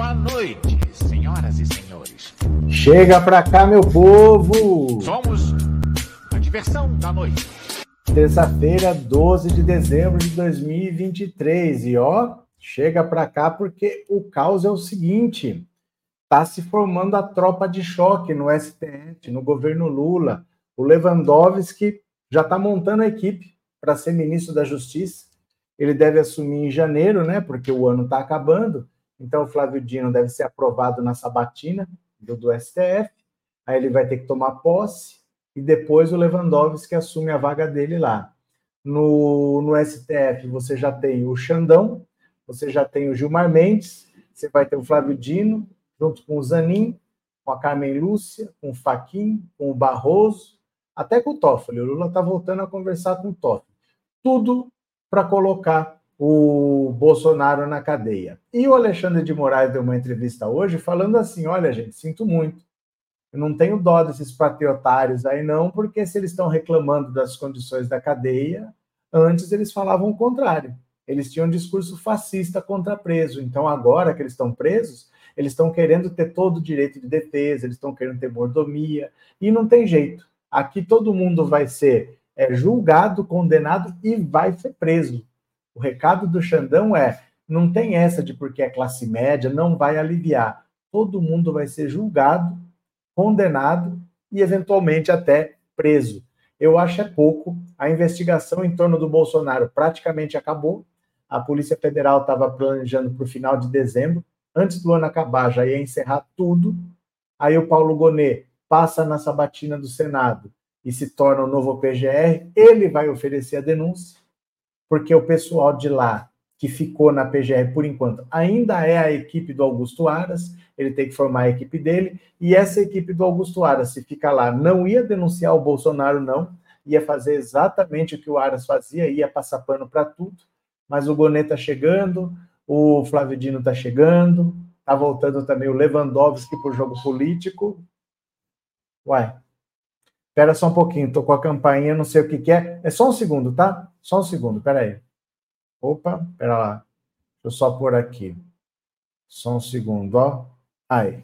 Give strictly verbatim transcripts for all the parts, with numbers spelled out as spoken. Boa noite, senhoras e senhores. Chega pra cá, meu povo. Somos a diversão da noite. Terça-feira, doze de dezembro de dois mil e vinte e três. E ó, chega pra cá porque o caos é o seguinte. Tá se formando a tropa de choque no S T F, no governo Lula. O Lewandowski já tá montando a equipe para ser ministro da Justiça. Ele deve assumir em janeiro, né? Porque o ano está acabando. Então, o Flávio Dino deve ser aprovado na Sabatina do, do S T F. Aí ele vai ter que tomar posse. E depois o Lewandowski assume a vaga dele lá. No, no S T F, você já tem o Xandão, você já tem o Gilmar Mendes, você vai ter o Flávio Dino, junto com o Zanin, com a Carmen Lúcia, com o Fachin, com o Barroso, até com o Toffoli. O Lula está voltando a conversar com o Toffoli. Tudo para colocar o Bolsonaro na cadeia. E o Alexandre de Moraes deu uma entrevista hoje falando assim, olha, gente, sinto muito, eu não tenho dó desses patriotários aí não, porque se eles estão reclamando das condições da cadeia, antes eles falavam o contrário. Eles tinham um discurso fascista contra preso. Então, agora que eles estão presos, eles estão querendo ter todo o direito de defesa, eles estão querendo ter mordomia, e não tem jeito. Aqui todo mundo vai ser é, julgado, condenado e vai ser preso. O recado do Xandão é, não tem essa de porque é classe média, não vai aliviar. Todo mundo vai ser julgado, condenado e, eventualmente, até preso. Eu acho é pouco. A investigação em torno do Bolsonaro praticamente acabou. A Polícia Federal estava planejando para o final de dezembro. Antes do ano acabar, já ia encerrar tudo. Aí o Paulo Gonet passa na sabatina do Senado e se torna o novo P G R. Ele vai oferecer a denúncia, porque o pessoal de lá, que ficou na P G R por enquanto, ainda é a equipe do Augusto Aras, ele tem que formar a equipe dele, e essa equipe do Augusto Aras, se fica lá, não ia denunciar o Bolsonaro, não, ia fazer exatamente o que o Aras fazia, ia passar pano para tudo, mas o Gonet está chegando, o Flávio Dino está chegando, está voltando também o Lewandowski para o jogo político. Uai, espera só um pouquinho, estou com a campainha, não sei o que, que é, é só um segundo, tá? Só um segundo, peraí. Opa, pera lá. Deixa eu só pôr aqui. Só um segundo, ó. Aí.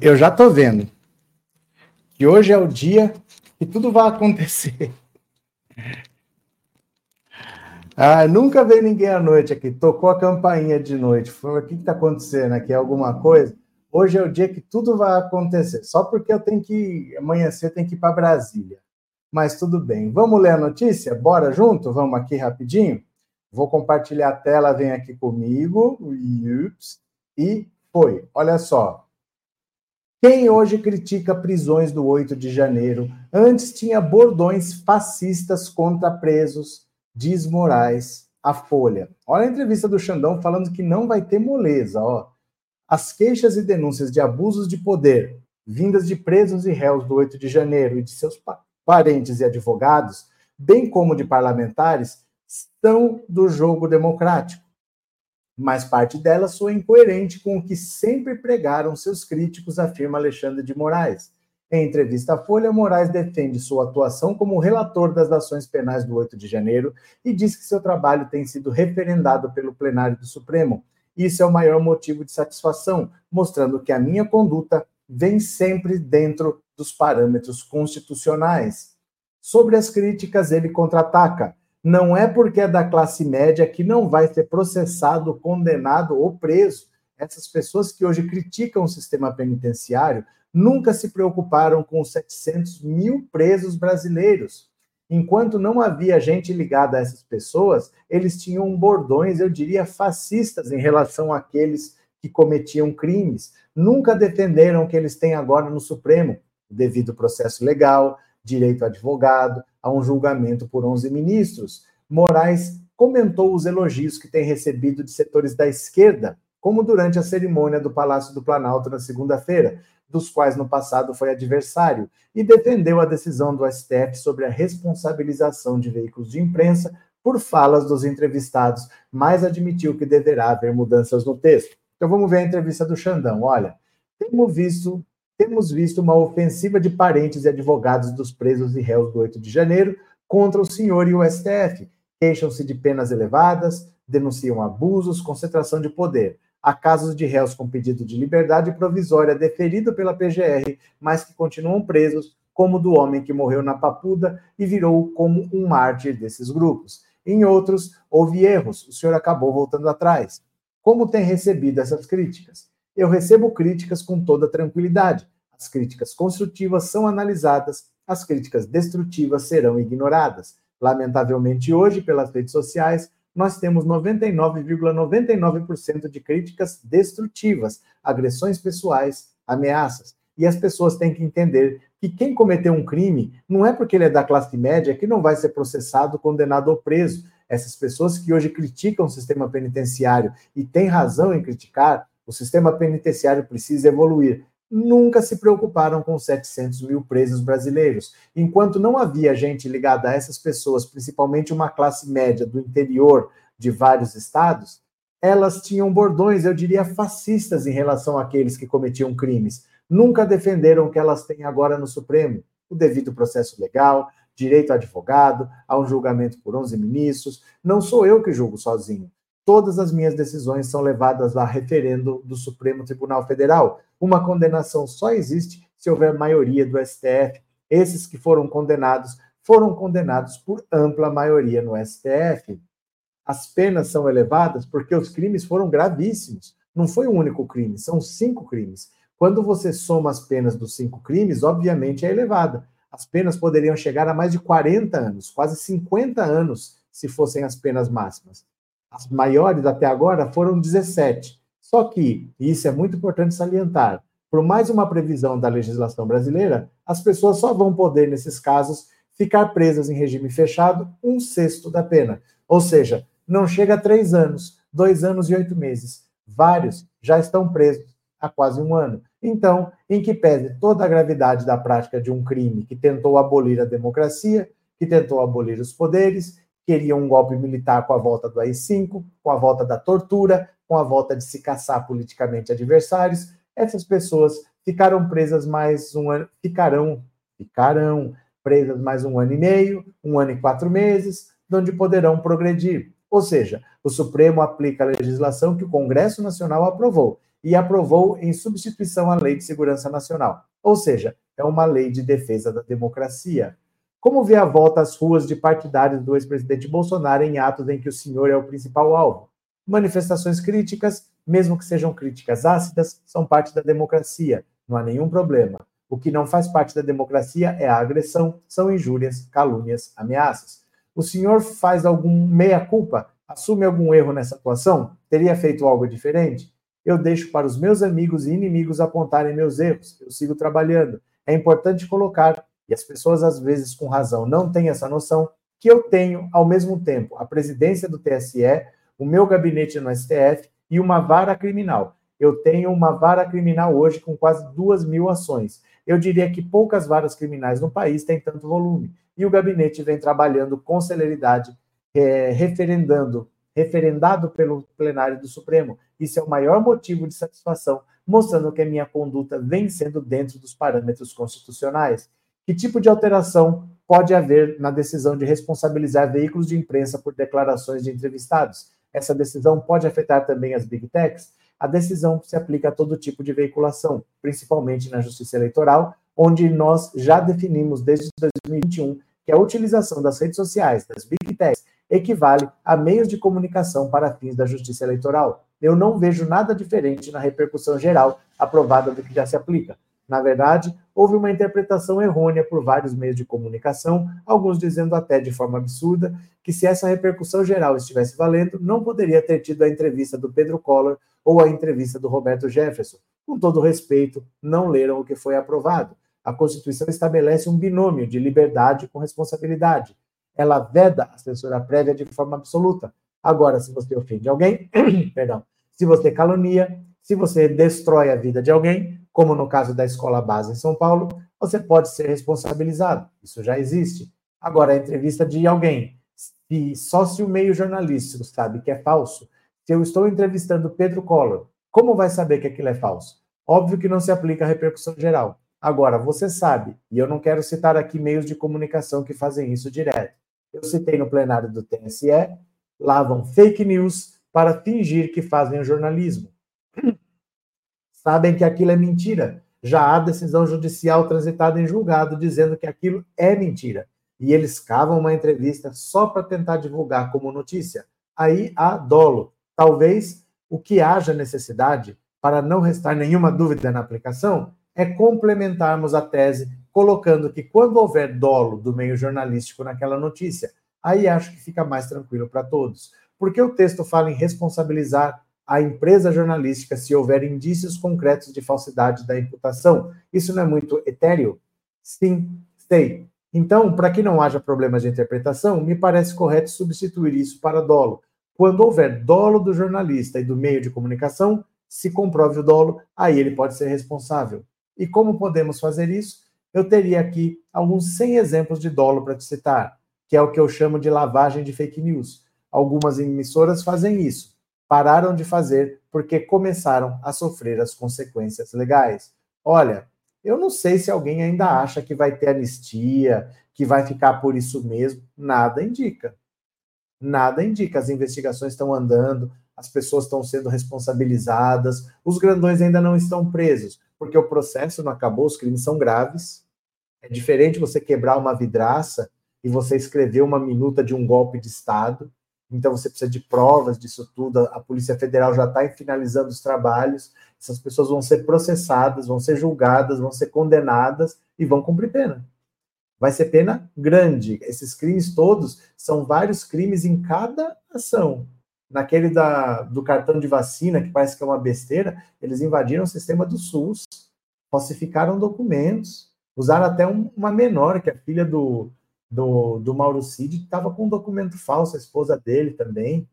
Eu já estou vendo que hoje é o dia que tudo vai acontecer. Ah, nunca veio ninguém à noite aqui, tocou a campainha de noite, falou, o que está acontecendo aqui, alguma coisa? Hoje é o dia que tudo vai acontecer, só porque eu tenho que, amanhã cedo eu tenho que ir para Brasília. Mas tudo bem, vamos ler a notícia? Bora junto? Vamos aqui rapidinho? Vou compartilhar a tela, vem aqui comigo, e foi, olha só. Quem hoje critica prisões do oito de janeiro, antes tinha bordões fascistas contra presos, diz Moraes à Folha. Olha a entrevista do Xandão falando que não vai ter moleza. Ó. As queixas e denúncias de abusos de poder, vindas de presos e réus do oito de janeiro e de seus parentes e advogados, bem como de parlamentares, são do jogo democrático. Mas parte dela soa incoerente com o que sempre pregaram seus críticos, afirma Alexandre de Moraes. Em entrevista à Folha, Moraes defende sua atuação como relator das ações penais do oito de janeiro e diz que seu trabalho tem sido referendado pelo plenário do Supremo. Isso é o maior motivo de satisfação, mostrando que a minha conduta vem sempre dentro dos parâmetros constitucionais. Sobre as críticas, ele contra-ataca. Não é porque é da classe média que não vai ser processado, condenado ou preso. Essas pessoas que hoje criticam o sistema penitenciário nunca se preocuparam com os setecentos mil presos brasileiros. Enquanto não havia gente ligada a essas pessoas, eles tinham bordões, eu diria, fascistas em relação àqueles que cometiam crimes. Nunca defenderam o que eles têm agora no Supremo, o devido processo legal, direito a advogado, a um julgamento por onze ministros. Moraes comentou os elogios que tem recebido de setores da esquerda, como durante a cerimônia do Palácio do Planalto na segunda-feira, dos quais no passado foi adversário, e defendeu a decisão do S T F sobre a responsabilização de veículos de imprensa por falas dos entrevistados, mas admitiu que deverá haver mudanças no texto. Então vamos ver a entrevista do Xandão. Olha, temos visto... Temos visto uma ofensiva de parentes e advogados dos presos e réus do oito de janeiro contra o senhor e o S T F. Queixam-se de penas elevadas, denunciam abusos, concentração de poder. Há casos de réus com pedido de liberdade provisória deferido pela P G R, mas que continuam presos, como o do homem que morreu na Papuda e virou como um mártir desses grupos. Em outros, houve erros. O senhor acabou voltando atrás. Como tem recebido essas críticas? Eu recebo críticas com toda tranquilidade. As críticas construtivas são analisadas, as críticas destrutivas serão ignoradas. Lamentavelmente, hoje, pelas redes sociais, nós temos noventa e nove vírgula noventa e nove por cento de críticas destrutivas, agressões pessoais, ameaças. E as pessoas têm que entender que quem cometeu um crime não é porque ele é da classe média que não vai ser processado, condenado ou preso. Essas pessoas que hoje criticam o sistema penitenciário e têm razão em criticar, o sistema penitenciário precisa evoluir. Nunca se preocuparam com setecentos mil presos brasileiros. Enquanto não havia gente ligada a essas pessoas, principalmente uma classe média do interior de vários estados, elas tinham bordões, eu diria, fascistas em relação àqueles que cometiam crimes. Nunca defenderam o que elas têm agora no Supremo, o devido processo legal, direito a advogado, a um julgamento por onze ministros. Não sou eu que julgo sozinho. Todas as minhas decisões são levadas a referendo do Supremo Tribunal Federal. Uma condenação só existe se houver maioria do S T F. Esses que foram condenados, foram condenados por ampla maioria no S T F. As penas são elevadas porque os crimes foram gravíssimos. Não foi um único crime, são cinco crimes. Quando você soma as penas dos cinco crimes, obviamente é elevada. As penas poderiam chegar a mais de quarenta anos, quase cinquenta anos, se fossem as penas máximas. As maiores até agora foram dezessete. Só que, e isso é muito importante salientar, por mais uma previsão da legislação brasileira, as pessoas só vão poder, nesses casos, ficar presas em regime fechado um sexto da pena. Ou seja, não chega a três anos, dois anos e oito meses. Vários já estão presos há quase um ano. Então, em que pese toda a gravidade da prática de um crime que tentou abolir a democracia, que tentou abolir os poderes, queriam um golpe militar com a volta do A I cinco, com a volta da tortura, com a volta de se caçar politicamente adversários. Essas pessoas ficaram presas mais um ano, ficarão, ficarão presas mais um ano e meio, um ano e quatro meses, onde poderão progredir. Ou seja, o Supremo aplica a legislação que o Congresso Nacional aprovou e aprovou em substituição à Lei de Segurança Nacional. Ou seja, é uma lei de defesa da democracia. Como vê a volta às ruas de partidários do ex-presidente Bolsonaro em atos em que o senhor é o principal alvo? Manifestações críticas, mesmo que sejam críticas ácidas, são parte da democracia. Não há nenhum problema. O que não faz parte da democracia é a agressão, são injúrias, calúnias, ameaças. O senhor faz algum meia-culpa? Assume algum erro nessa atuação? Teria feito algo diferente? Eu deixo para os meus amigos e inimigos apontarem meus erros. Eu sigo trabalhando. É importante colocar... E as pessoas, às vezes, com razão, não têm essa noção que eu tenho, ao mesmo tempo, a presidência do T S E, o meu gabinete no S T F e uma vara criminal. Eu tenho uma vara criminal hoje com quase duas mil ações. Eu diria que poucas varas criminais no país têm tanto volume. E o gabinete vem trabalhando com celeridade, é, referendando, referendado pelo plenário do Supremo. Isso é o maior motivo de satisfação, mostrando que a minha conduta vem sendo dentro dos parâmetros constitucionais. Que tipo de alteração pode haver na decisão de responsabilizar veículos de imprensa por declarações de entrevistados? Essa decisão pode afetar também as Big Techs? a decisão se aplica a todo tipo de veiculação, principalmente na justiça eleitoral, onde nós já definimos desde dois mil e vinte e um que a utilização das redes sociais, das big techs, equivale a meios de comunicação para fins da justiça eleitoral. Eu não vejo nada diferente na repercussão geral aprovada do que já se aplica. Na verdade, houve uma interpretação errônea por vários meios de comunicação, alguns dizendo até de forma absurda que se essa repercussão geral estivesse valendo, não poderia ter tido a entrevista do Pedro Collor ou a entrevista do Roberto Jefferson. Com todo respeito, não leram o que foi aprovado. A Constituição estabelece um binômio de liberdade com responsabilidade. Ela veda a censura prévia de forma absoluta. Agora, se você ofende alguém, perdão, se você calunia, se você destrói a vida de alguém, como no caso da Escola Base em São Paulo, você pode ser responsabilizado. Isso já existe. Agora, a entrevista de alguém, e só se o meio jornalístico sabe que é falso, se eu estou entrevistando Pedro Collor, como vai saber que aquilo é falso? Óbvio que não se aplica a repercussão geral. Agora, você sabe, e eu não quero citar aqui meios de comunicação que fazem isso direto. Eu citei no plenário do T S E, lavam fake news para fingir que fazem o jornalismo. Sabem que aquilo é mentira. Já há decisão judicial transitada em julgado dizendo que aquilo é mentira. E eles cavam uma entrevista só para tentar divulgar como notícia. Aí há dolo. Talvez o que haja necessidade, para não restar nenhuma dúvida na aplicação, é complementarmos a tese colocando que quando houver dolo do meio jornalístico naquela notícia, aí acho que fica mais tranquilo para todos. Porque o texto fala em responsabilizar a empresa jornalística se houver indícios concretos de falsidade da imputação. Isso não é muito etéreo? Sim, sei. Então, para que não haja problemas de interpretação, me parece correto substituir isso para dolo. Quando houver dolo do jornalista e do meio de comunicação, se comprove o dolo, aí ele pode ser responsável. E como podemos fazer isso? Eu teria aqui alguns cem exemplos de dolo para te citar, que é o que eu chamo de lavagem de fake news. Algumas emissoras fazem isso. Pararam de fazer porque começaram a sofrer as consequências legais. Olha, eu não sei se alguém ainda acha que vai ter anistia, que vai ficar por isso mesmo. Nada indica. Nada indica. As investigações estão andando, as pessoas estão sendo responsabilizadas, os grandões ainda não estão presos, porque o processo não acabou, os crimes são graves. É diferente você quebrar uma vidraça e você escrever uma minuta de um golpe de Estado. Então, você precisa de provas disso tudo. A Polícia Federal já está finalizando os trabalhos. Essas pessoas vão ser processadas, vão ser julgadas, vão ser condenadas e vão cumprir pena. Vai ser pena grande. Esses crimes todos são vários crimes em cada ação. Naquele da, do cartão de vacina, que parece que é uma besteira, eles invadiram o sistema do SUS, falsificaram documentos, usaram até um, uma menor, que é a filha do... Do, do Mauro Cid, que estava com um documento falso, a esposa dele também.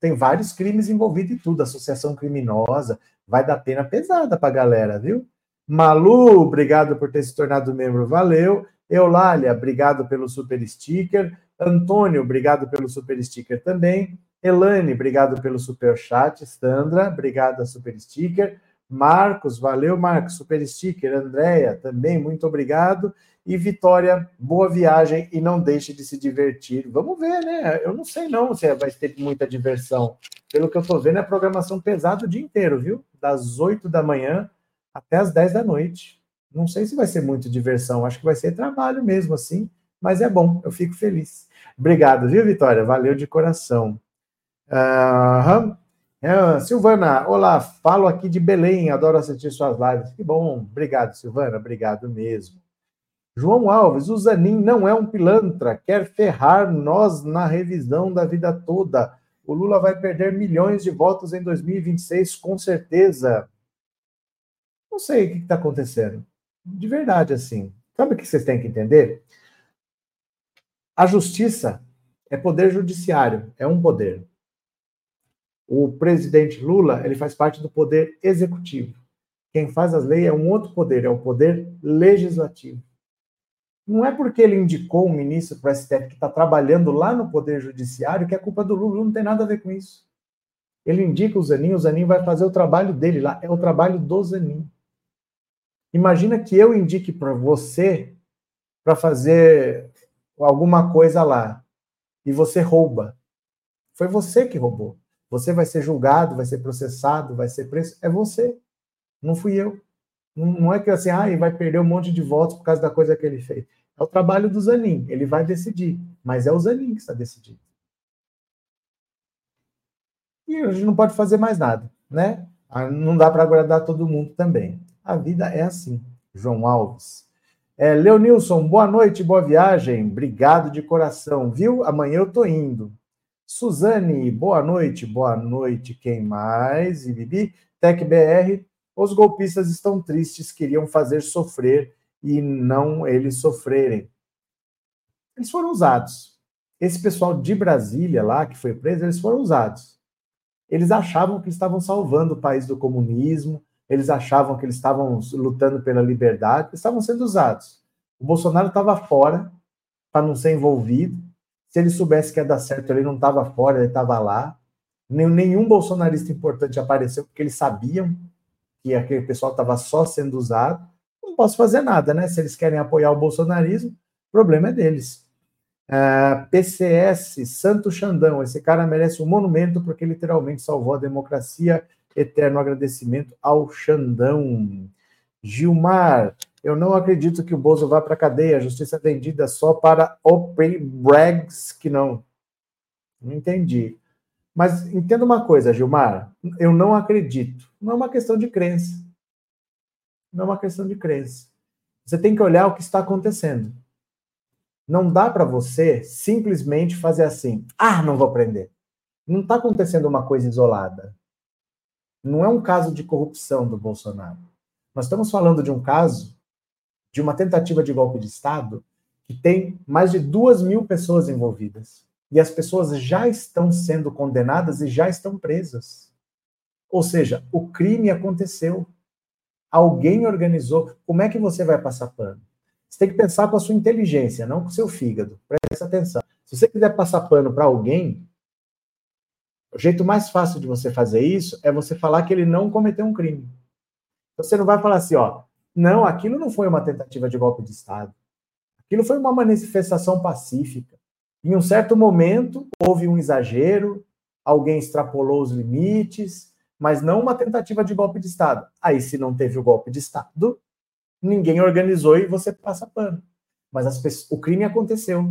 Tem vários crimes envolvidos em tudo, associação criminosa, vai dar pena pesada para a galera, viu? Malu, obrigado por ter se tornado membro, valeu. Eulália, obrigado pelo super sticker. Antônio, obrigado pelo super sticker também. Elane, obrigado pelo super chat. Sandra, obrigado a super sticker. Marcos, valeu, Marcos, super sticker. Andréia, também, muito obrigado. E Vitória, boa viagem e não deixe de se divertir. Vamos ver, né? Eu não sei não se vai ter muita diversão. Pelo que eu tô vendo, é programação pesada o dia inteiro, viu? Das oito da manhã até as dez da noite. Não sei se vai ser muito diversão, acho que vai ser trabalho mesmo, assim. Mas é bom, eu fico feliz. Obrigado, viu, Vitória? Valeu de coração. Aham. Uhum. É, Silvana, olá, falo aqui de Belém, adoro assistir suas lives. Que bom, obrigado, Silvana, obrigado mesmo. João Alves, o Zanin não é um pilantra, quer ferrar nós na revisão da vida toda. O Lula vai perder milhões de votos em dois mil e vinte e seis, com certeza. Não sei o que está acontecendo, de verdade, assim. Sabe o que vocês têm que entender? A justiça é poder judiciário, é um poder. O presidente Lula, ele faz parte do poder executivo. Quem faz as leis é um outro poder, é o poder legislativo. Não é porque ele indicou um ministro para o S T F que está trabalhando lá no poder judiciário que é culpa do Lula, não tem nada a ver com isso. Ele indica o Zanin, o Zanin vai fazer o trabalho dele lá, é o trabalho do Zanin. Imagina que eu indique para você para fazer alguma coisa lá e você rouba. Foi você que roubou. Você vai ser julgado, vai ser processado, vai ser preso. É você, não fui eu. Não é que assim, ah, ele vai perder um monte de votos por causa da coisa que ele fez. É o trabalho do Zanin, ele vai decidir, mas é o Zanin que está decidindo. E a gente não pode fazer mais nada, né? Não dá para agradar todo mundo também. A vida é assim, João Alves. É, Leonilson, boa noite, boa viagem. Obrigado de coração, viu? Amanhã eu tô indo. Suzane, boa noite, boa noite. Quem mais? E Bibi, TecBR. Os golpistas estão tristes, queriam fazer sofrer e não eles sofrerem. Eles foram usados. Esse pessoal de Brasília lá, que foi preso, eles foram usados. Eles achavam que estavam salvando o país do comunismo, eles achavam que eles estavam lutando pela liberdade, eles estavam sendo usados. O Bolsonaro estava fora para não ser envolvido. Se ele soubesse que ia dar certo, ele não estava fora, ele estava lá. Nenhum bolsonarista importante apareceu porque eles sabiam que aquele pessoal estava só sendo usado. Não posso fazer nada, né? Se eles querem apoiar o bolsonarismo, o problema é deles. Uh, P C S, Santo Xandão, esse cara merece um monumento porque literalmente salvou a democracia. Eterno agradecimento ao Xandão. Gilmar, eu não acredito que o Bozo vá para a cadeia. A justiça é vendida só para Open Brags, que não. Não entendi. Mas entenda uma coisa, Gilmar, eu não acredito. Não é uma questão de crença. Não é uma questão de crença. Você tem que olhar o que está acontecendo. Não dá para você simplesmente fazer assim, ah, não vou prender. Não está acontecendo uma coisa isolada. Não é um caso de corrupção do Bolsonaro. Nós estamos falando de um caso de uma tentativa de golpe de Estado que tem mais de duas mil pessoas envolvidas. E as pessoas já estão sendo condenadas e já estão presas. Ou seja, o crime aconteceu. Alguém organizou. Como é que você vai passar pano? Você tem que pensar com a sua inteligência, não com o seu fígado. Presta atenção. Se você quiser passar pano para alguém, o jeito mais fácil de você fazer isso é você falar que ele não cometeu um crime. Você não vai falar assim, ó, não, aquilo não foi uma tentativa de golpe de Estado. Aquilo foi uma manifestação pacífica. Em um certo momento, houve um exagero, alguém extrapolou os limites, mas não uma tentativa de golpe de Estado. Aí, se não teve o golpe de Estado, ninguém organizou e você passa pano. Mas as pessoas, o crime aconteceu.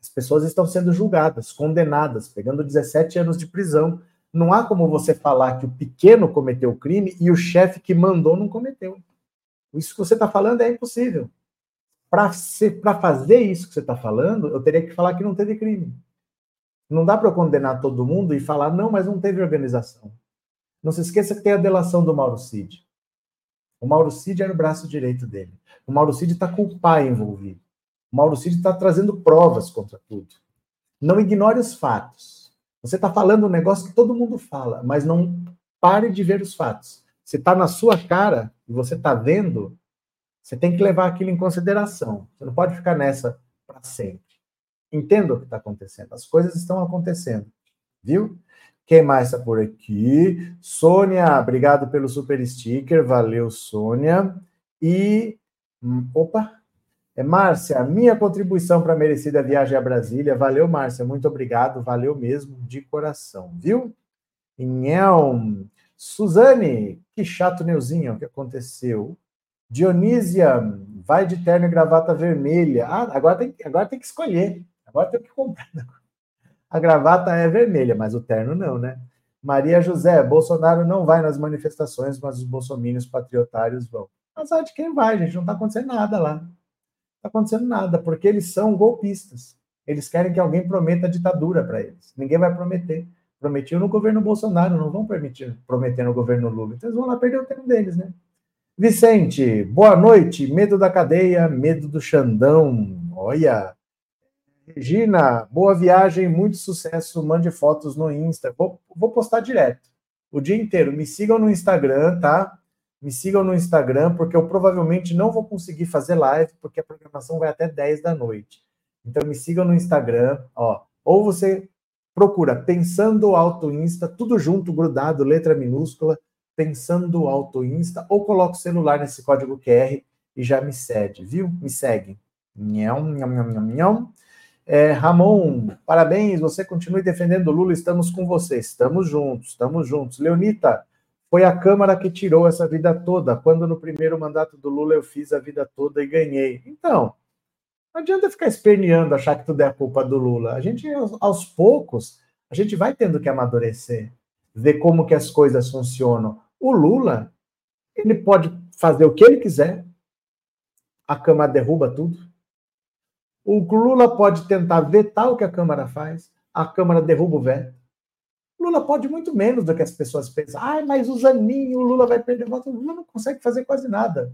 As pessoas estão sendo julgadas, condenadas, pegando dezessete anos de prisão. Não há como você falar que o pequeno cometeu o crime e o chefe que mandou não cometeu. Isso que você está falando é impossível. Para fazer isso que você está falando, eu teria que falar que não teve crime. Não dá para eu condenar todo mundo e falar, não, mas não teve organização. Não se esqueça que tem a delação do Mauro Cid. O Mauro Cid era o braço direito dele. O Mauro Cid está com o pai envolvido. O Mauro Cid está trazendo provas contra tudo. Não ignore os fatos. Você está falando um negócio que todo mundo fala, mas não pare de ver os fatos. Se está na sua cara e você está vendo, você tem que levar aquilo em consideração. Você não pode ficar nessa para sempre. Entenda o que está acontecendo. As coisas estão acontecendo. Viu? Quem mais está por aqui? Sônia, obrigado pelo super sticker. Valeu, Sônia. E... Hum, opa! É, Márcia, minha contribuição para a merecida viagem à Brasília. Valeu, Márcia. Muito obrigado. Valeu mesmo, de coração. Viu? Inhel. Suzane, que chato, Neuzinho, o que aconteceu? Dionísia, vai de terno e gravata vermelha. Ah, agora tem, agora tem que escolher. Agora tem que comprar. A gravata é vermelha, mas o terno não, né? Maria José, Bolsonaro não vai nas manifestações, mas os bolsominions patriotários vão. Mas ah, de quem vai, gente? Não está acontecendo nada lá. Não está acontecendo nada, porque eles são golpistas. Eles querem que alguém prometa ditadura para eles. Ninguém vai prometer. Prometiam no governo Bolsonaro, não vão permitir prometer no governo Lula. Então eles vão lá perder o tempo deles, né? Vicente, boa noite, medo da cadeia, medo do Xandão, olha. Regina, boa viagem, muito sucesso, mande fotos no Insta, vou, vou postar direto, o dia inteiro, me sigam no Instagram, tá? Me sigam no Instagram, porque eu provavelmente não vou conseguir fazer live, porque a programação vai até dez da noite, então me sigam no Instagram, ó, ou você procura Pensando Alto Insta, tudo junto, grudado, letra minúscula, Pensando Alto Insta, ou coloca o celular nesse código Q R e já me segue, viu? Me segue. Nham, nham, nham, nham, nham. É, Ramon, parabéns, você continue defendendo o Lula, estamos com você. Estamos juntos, estamos juntos. Leonita, foi a Câmara que tirou essa vida toda, quando no primeiro mandato do Lula eu fiz a vida toda e ganhei. Então, não adianta ficar esperneando, achar que tudo é a culpa do Lula. A gente, aos poucos, a gente vai tendo que amadurecer, ver como que as coisas funcionam. O Lula, ele pode fazer o que ele quiser, a Câmara derruba tudo. O Lula pode tentar vetar o que a Câmara faz, a Câmara derruba o veto. O Lula pode muito menos do que as pessoas pensam. Ah, mas o Zanin, o Lula vai perder o voto. O Lula não consegue fazer quase nada.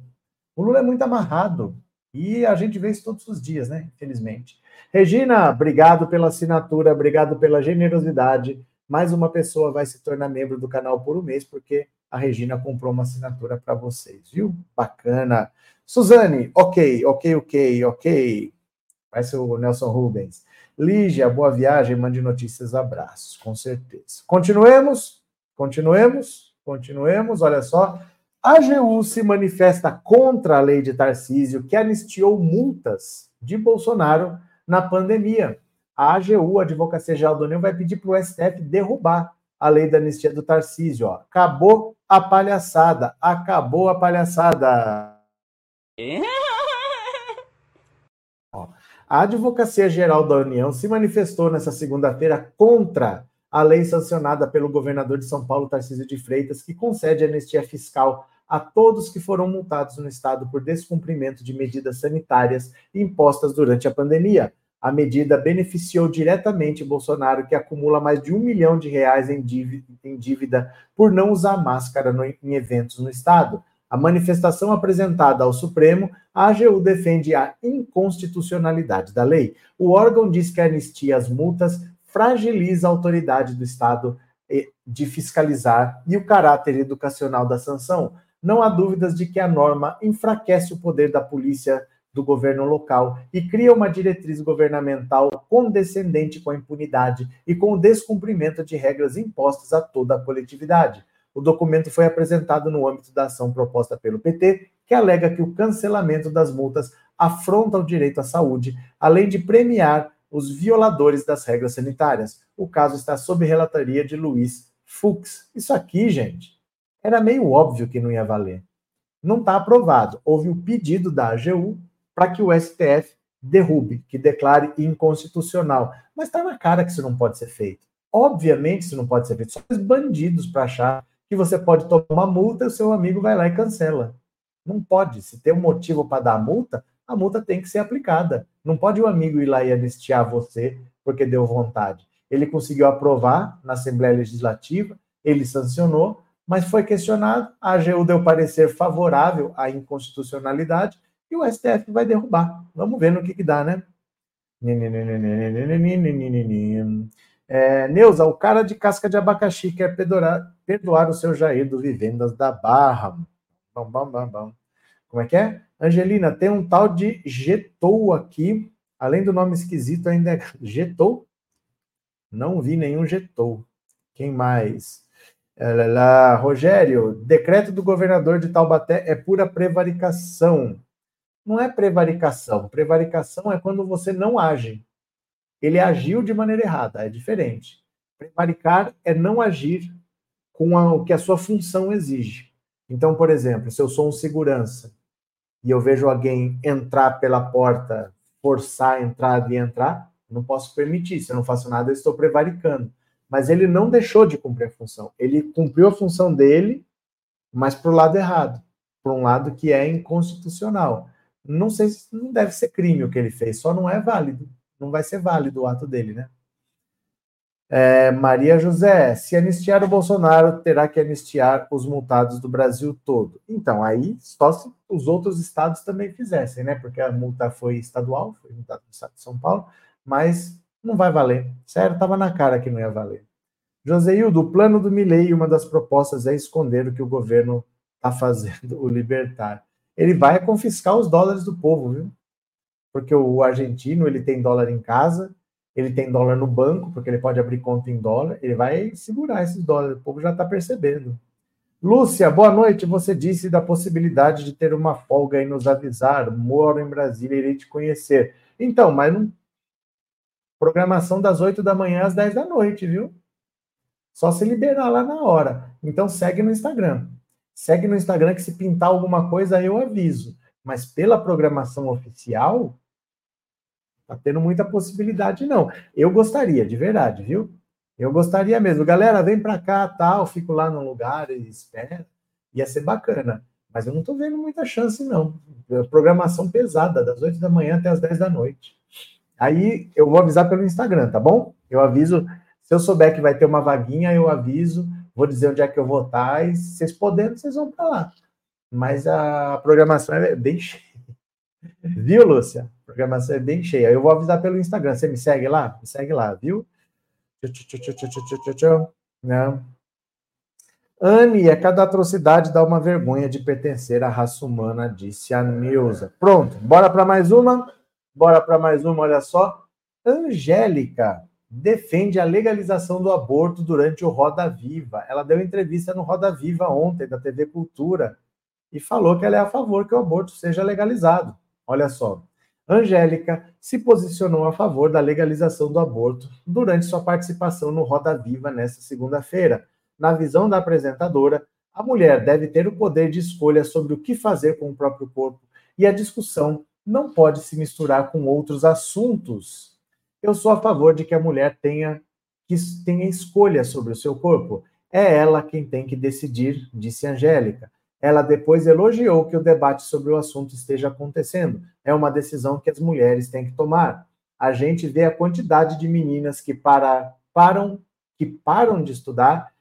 O Lula é muito amarrado. E a gente vê isso todos os dias, né? Infelizmente. Regina, obrigado pela assinatura, obrigado pela generosidade. Mais uma pessoa vai se tornar membro do canal por um mês, porque a Regina comprou uma assinatura para vocês, viu? Bacana. Suzane, ok, ok, ok, ok. Parece o Nelson Rubens. Lígia, boa viagem, mande notícias, abraços, com certeza. Continuemos, continuemos, continuemos, olha só. A AGU se manifesta contra a lei de Tarcísio, que anistiou multas de Bolsonaro na pandemia. A AGU, a Advocacia Geral da União, vai pedir para o S T F derrubar a lei da anistia do Tarcísio. Ó. Acabou a palhaçada, acabou a palhaçada. Ó. A Advocacia Geral da União se manifestou nesta segunda-feira contra a lei sancionada pelo governador de São Paulo, Tarcísio de Freitas, que concede anistia fiscal a todos que foram multados no estado por descumprimento de medidas sanitárias impostas durante a pandemia. A medida beneficiou diretamente Bolsonaro, que acumula mais de um milhão de reais em dívida, em dívida por não usar máscara no, em eventos no estado. A manifestação apresentada ao Supremo, a AGU defende a inconstitucionalidade da lei. O órgão diz que a anistia às multas fragiliza a autoridade do Estado de fiscalizar e o caráter educacional da sanção. Não há dúvidas de que a norma enfraquece o poder da polícia do governo local e cria uma diretriz governamental condescendente com a impunidade e com o descumprimento de regras impostas a toda a coletividade. O documento foi apresentado no âmbito da ação proposta pelo P T, que alega que o cancelamento das multas afronta o direito à saúde, além de premiar os violadores das regras sanitárias. O caso está sob relatoria de Luiz Fux. Isso aqui, gente, era meio óbvio que não ia valer. Não está aprovado. Houve o pedido da AGU para que o S T F derrube, que declare inconstitucional. Mas está na cara que isso não pode ser feito. Obviamente isso não pode ser feito. Só os bandidos para achar que você pode tomar uma multa e o seu amigo vai lá e cancela. Não pode. Se tem um motivo para dar a multa, a multa tem que ser aplicada. Não pode o amigo ir lá e anistiar você porque deu vontade. Ele conseguiu aprovar na Assembleia Legislativa, ele sancionou, mas foi questionado, a AGU deu parecer favorável à inconstitucionalidade e o S T F vai derrubar. Vamos ver no que, que dá, né? É, Neuza, o cara de casca de abacaxi quer perdoar, perdoar o seu Jair do Vivendas da Barra. Bom, bom, bom, bom. Como é que é? Angelina, tem um tal de Getou aqui. Além do nome esquisito, ainda é Getou? Não vi nenhum Getou. Quem mais? Lá, lá. Rogério, decreto do governador de Taubaté é pura prevaricação. Não é prevaricação. Prevaricação é quando você não age. Ele agiu de maneira errada, é diferente. Prevaricar é não agir com a, o que a sua função exige. Então, por exemplo, se eu sou um segurança e eu vejo alguém entrar pela porta, forçar, entrar e entrar, eu não posso permitir, se eu não faço nada, eu estou prevaricando. Mas ele não deixou de cumprir a função. Ele cumpriu a função dele, mas para o lado errado, para um lado que é inconstitucional. Não sei, não deve ser crime o que ele fez, só não é válido. Não vai ser válido o ato dele, né? É, Maria José, se anistiar o Bolsonaro, terá que anistiar os multados do Brasil todo. Então, aí, só se os outros estados também fizessem, né? Porque a multa foi estadual, foi multada no estado de São Paulo, mas não vai valer. Sério, estava na cara que não ia valer. Joséildo, o plano do Milei, uma das propostas é esconder o que o governo está fazendo, o libertar. Ele vai confiscar os dólares do povo, viu? Porque o argentino, ele tem dólar em casa, ele tem dólar no banco, porque ele pode abrir conta em dólar, ele vai segurar esses dólares, o povo já está percebendo. Lúcia, boa noite, você disse da possibilidade de ter uma folga e nos avisar, moro em Brasília, irei te conhecer. Então, mas não, Programação das oito da manhã às dez da noite, viu? Só se liberar lá na hora. Então segue no Instagram. Segue no Instagram que se pintar alguma coisa eu aviso. Mas pela programação oficial, tá tendo muita possibilidade, não. Eu gostaria, de verdade, viu? Eu gostaria mesmo. Galera, vem pra cá, tal, fico lá no lugar e espero. Ia ser bacana. Mas eu não tô vendo muita chance, não. Programação pesada, das oito da manhã até as dez da noite. Aí eu vou avisar pelo Instagram, tá bom? Eu aviso, se eu souber que vai ter uma vaguinha, eu aviso, vou dizer onde é que eu vou estar, e se vocês podendo, vocês vão pra lá. Mas a programação é bem cheia. Viu, Lúcia? A programação é bem cheia. Eu vou avisar pelo Instagram. Você me segue lá? Me segue lá, viu? Não. Anne, a cada atrocidade dá uma vergonha de pertencer à raça humana, disse a Neuza. Pronto, bora para mais uma? Bora para mais uma, olha só. Angélica defende a legalização do aborto durante o Roda Viva. Ela deu entrevista no Roda Viva ontem, da T V Cultura, e falou que ela é a favor que o aborto seja legalizado. Olha só. Angélica se posicionou a favor da legalização do aborto durante sua participação no Roda Viva nesta segunda-feira. Na visão da apresentadora, a mulher deve ter o poder de escolha sobre o que fazer com o próprio corpo e a discussão não pode se misturar com outros assuntos. Eu sou a favor de que a mulher tenha, que tenha escolha sobre o seu corpo. É ela quem tem que decidir, disse Angélica. Ela depois elogiou que o debate sobre o assunto esteja acontecendo. É uma decisão que as mulheres têm que tomar. A gente vê a quantidade de meninas que, para, param, que param de estudar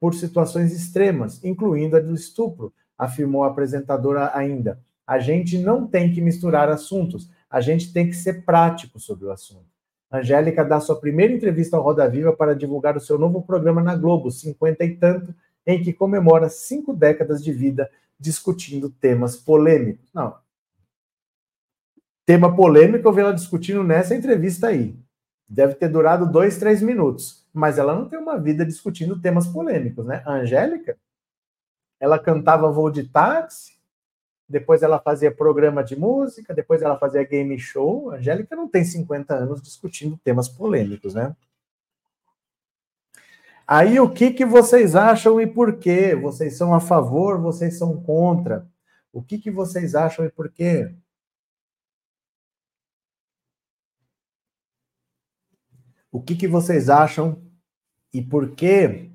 por situações extremas, incluindo a do estupro, afirmou a apresentadora ainda. A gente não tem que misturar assuntos, a gente tem que ser prático sobre o assunto. Angélica dá sua primeira entrevista ao Roda Viva para divulgar o seu novo programa na Globo, cinquenta e tanto, em que comemora cinco décadas de vida discutindo temas polêmicos. Não. Tema polêmico eu vi ela discutindo nessa entrevista aí. Deve ter durado dois, três minutos. Mas ela não tem uma vida discutindo temas polêmicos, né? A Angélica, ela cantava Voo de Táxi, depois ela fazia programa de música, depois ela fazia game show. A Angélica não tem cinquenta anos discutindo temas polêmicos, né? Aí o que, que vocês acham e por quê? Vocês são a favor, vocês são contra? O que, que vocês acham e por quê? O que, que vocês acham e por quê?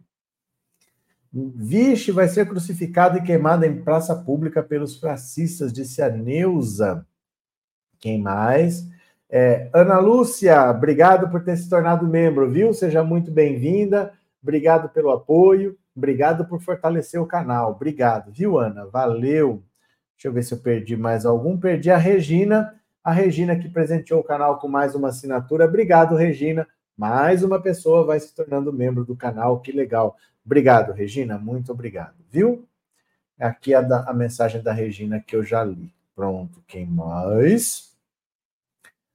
Vixe, vai ser crucificado e queimado em praça pública pelos fascistas, disse a Neuza. Quem mais? É, Ana Lúcia, obrigado por ter se tornado membro, viu? Seja muito bem-vinda. Obrigado pelo apoio. Obrigado por fortalecer o canal. Obrigado, viu, Ana? Valeu. Deixa eu ver se eu perdi mais algum. Perdi a Regina. A Regina que presenteou o canal com mais uma assinatura. Obrigado, Regina. Mais uma pessoa vai se tornando membro do canal, que legal. Obrigado, Regina, muito obrigado, viu? Aqui é a, da, a mensagem da Regina que eu já li. Pronto, quem mais?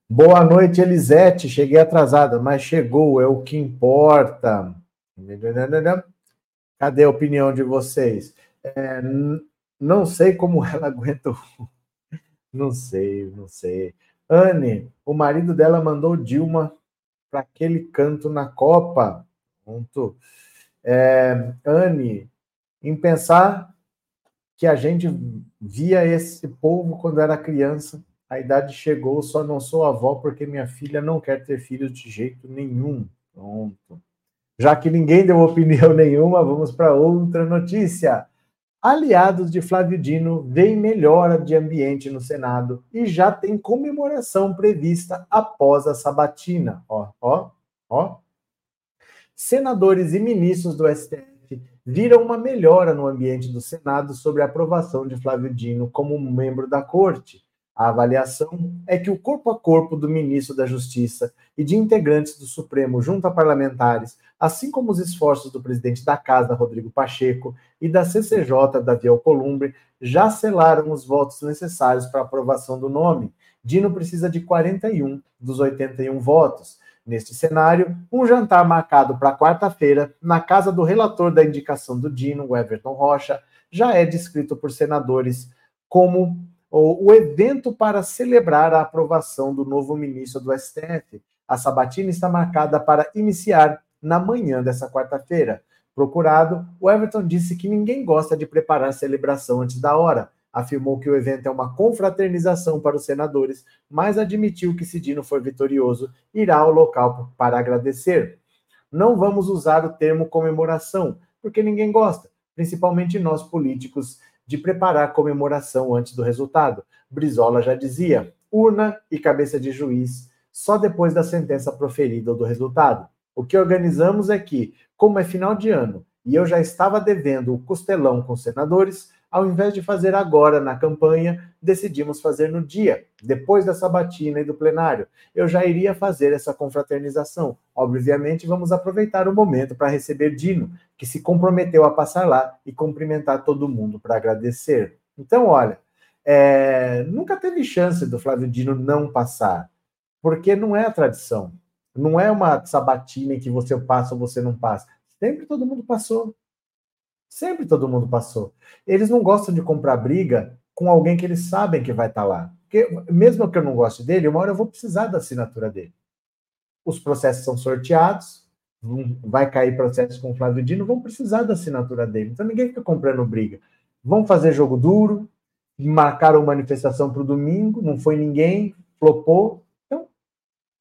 Boa noite, Elisete, cheguei atrasada, mas chegou, é o que importa. Cadê a opinião de vocês? É, n- não sei como ela aguentou. Não sei, não sei. Anne, o marido dela mandou Dilma para aquele canto na Copa. Ponto. É, Anne, em pensar que a gente via esse povo quando era criança, a idade chegou, só não sou avó porque minha filha não quer ter filhos de jeito nenhum. Pronto. Já que ninguém deu opinião nenhuma, vamos para outra notícia. Aliados de Flávio Dino veem melhora de ambiente no Senado e já tem comemoração prevista após a sabatina. Ó, ó, ó. Senadores e ministros do S T F viram uma melhora no ambiente do Senado sobre a aprovação de Flávio Dino como membro da corte. A avaliação é que o corpo a corpo do ministro da Justiça e de integrantes do Supremo junto a parlamentares, assim como os esforços do presidente da Casa, Rodrigo Pacheco, e da C C J, Davi Alcolumbre, já selaram os votos necessários para a aprovação do nome. Dino precisa de quarenta e um dos oitenta e um votos. Neste cenário, um jantar marcado para quarta-feira, na casa do relator da indicação do Dino, o Everton Rocha, já é descrito por senadores como o evento para celebrar a aprovação do novo ministro do S T F. A sabatina está marcada para iniciar na manhã dessa quarta-feira. Procurado, o Everton disse que ninguém gosta de preparar celebração antes da hora. Afirmou que o evento é uma confraternização para os senadores, mas admitiu que se Dino for vitorioso, irá ao local para agradecer. Não vamos usar o termo comemoração, porque ninguém gosta, principalmente nós políticos, de preparar comemoração antes do resultado. Brizola já dizia, urna e cabeça de juiz, só depois da sentença proferida ou do resultado. O que organizamos é que, como é final de ano e eu já estava devendo o costelão com os senadores, ao invés de fazer agora na campanha, decidimos fazer no dia, depois da sabatina e do plenário. Eu já iria fazer essa confraternização. Obviamente, vamos aproveitar o momento para receber Dino, que se comprometeu a passar lá e cumprimentar todo mundo para agradecer. Então, olha, é... nunca teve chance do Flávio Dino não passar, porque não é a tradição. Não é uma sabatina em que você passa ou você não passa. Sempre todo mundo passou. Sempre todo mundo passou. Eles não gostam de comprar briga com alguém que eles sabem que vai estar lá. Porque mesmo que eu não goste dele, uma hora eu vou precisar da assinatura dele. Os processos são sorteados, vai cair processos com o Flávio Dino, vão precisar da assinatura dele. Então ninguém fica comprando briga. Vão fazer jogo duro, marcaram manifestação para o domingo, não foi ninguém, flopou. Então, o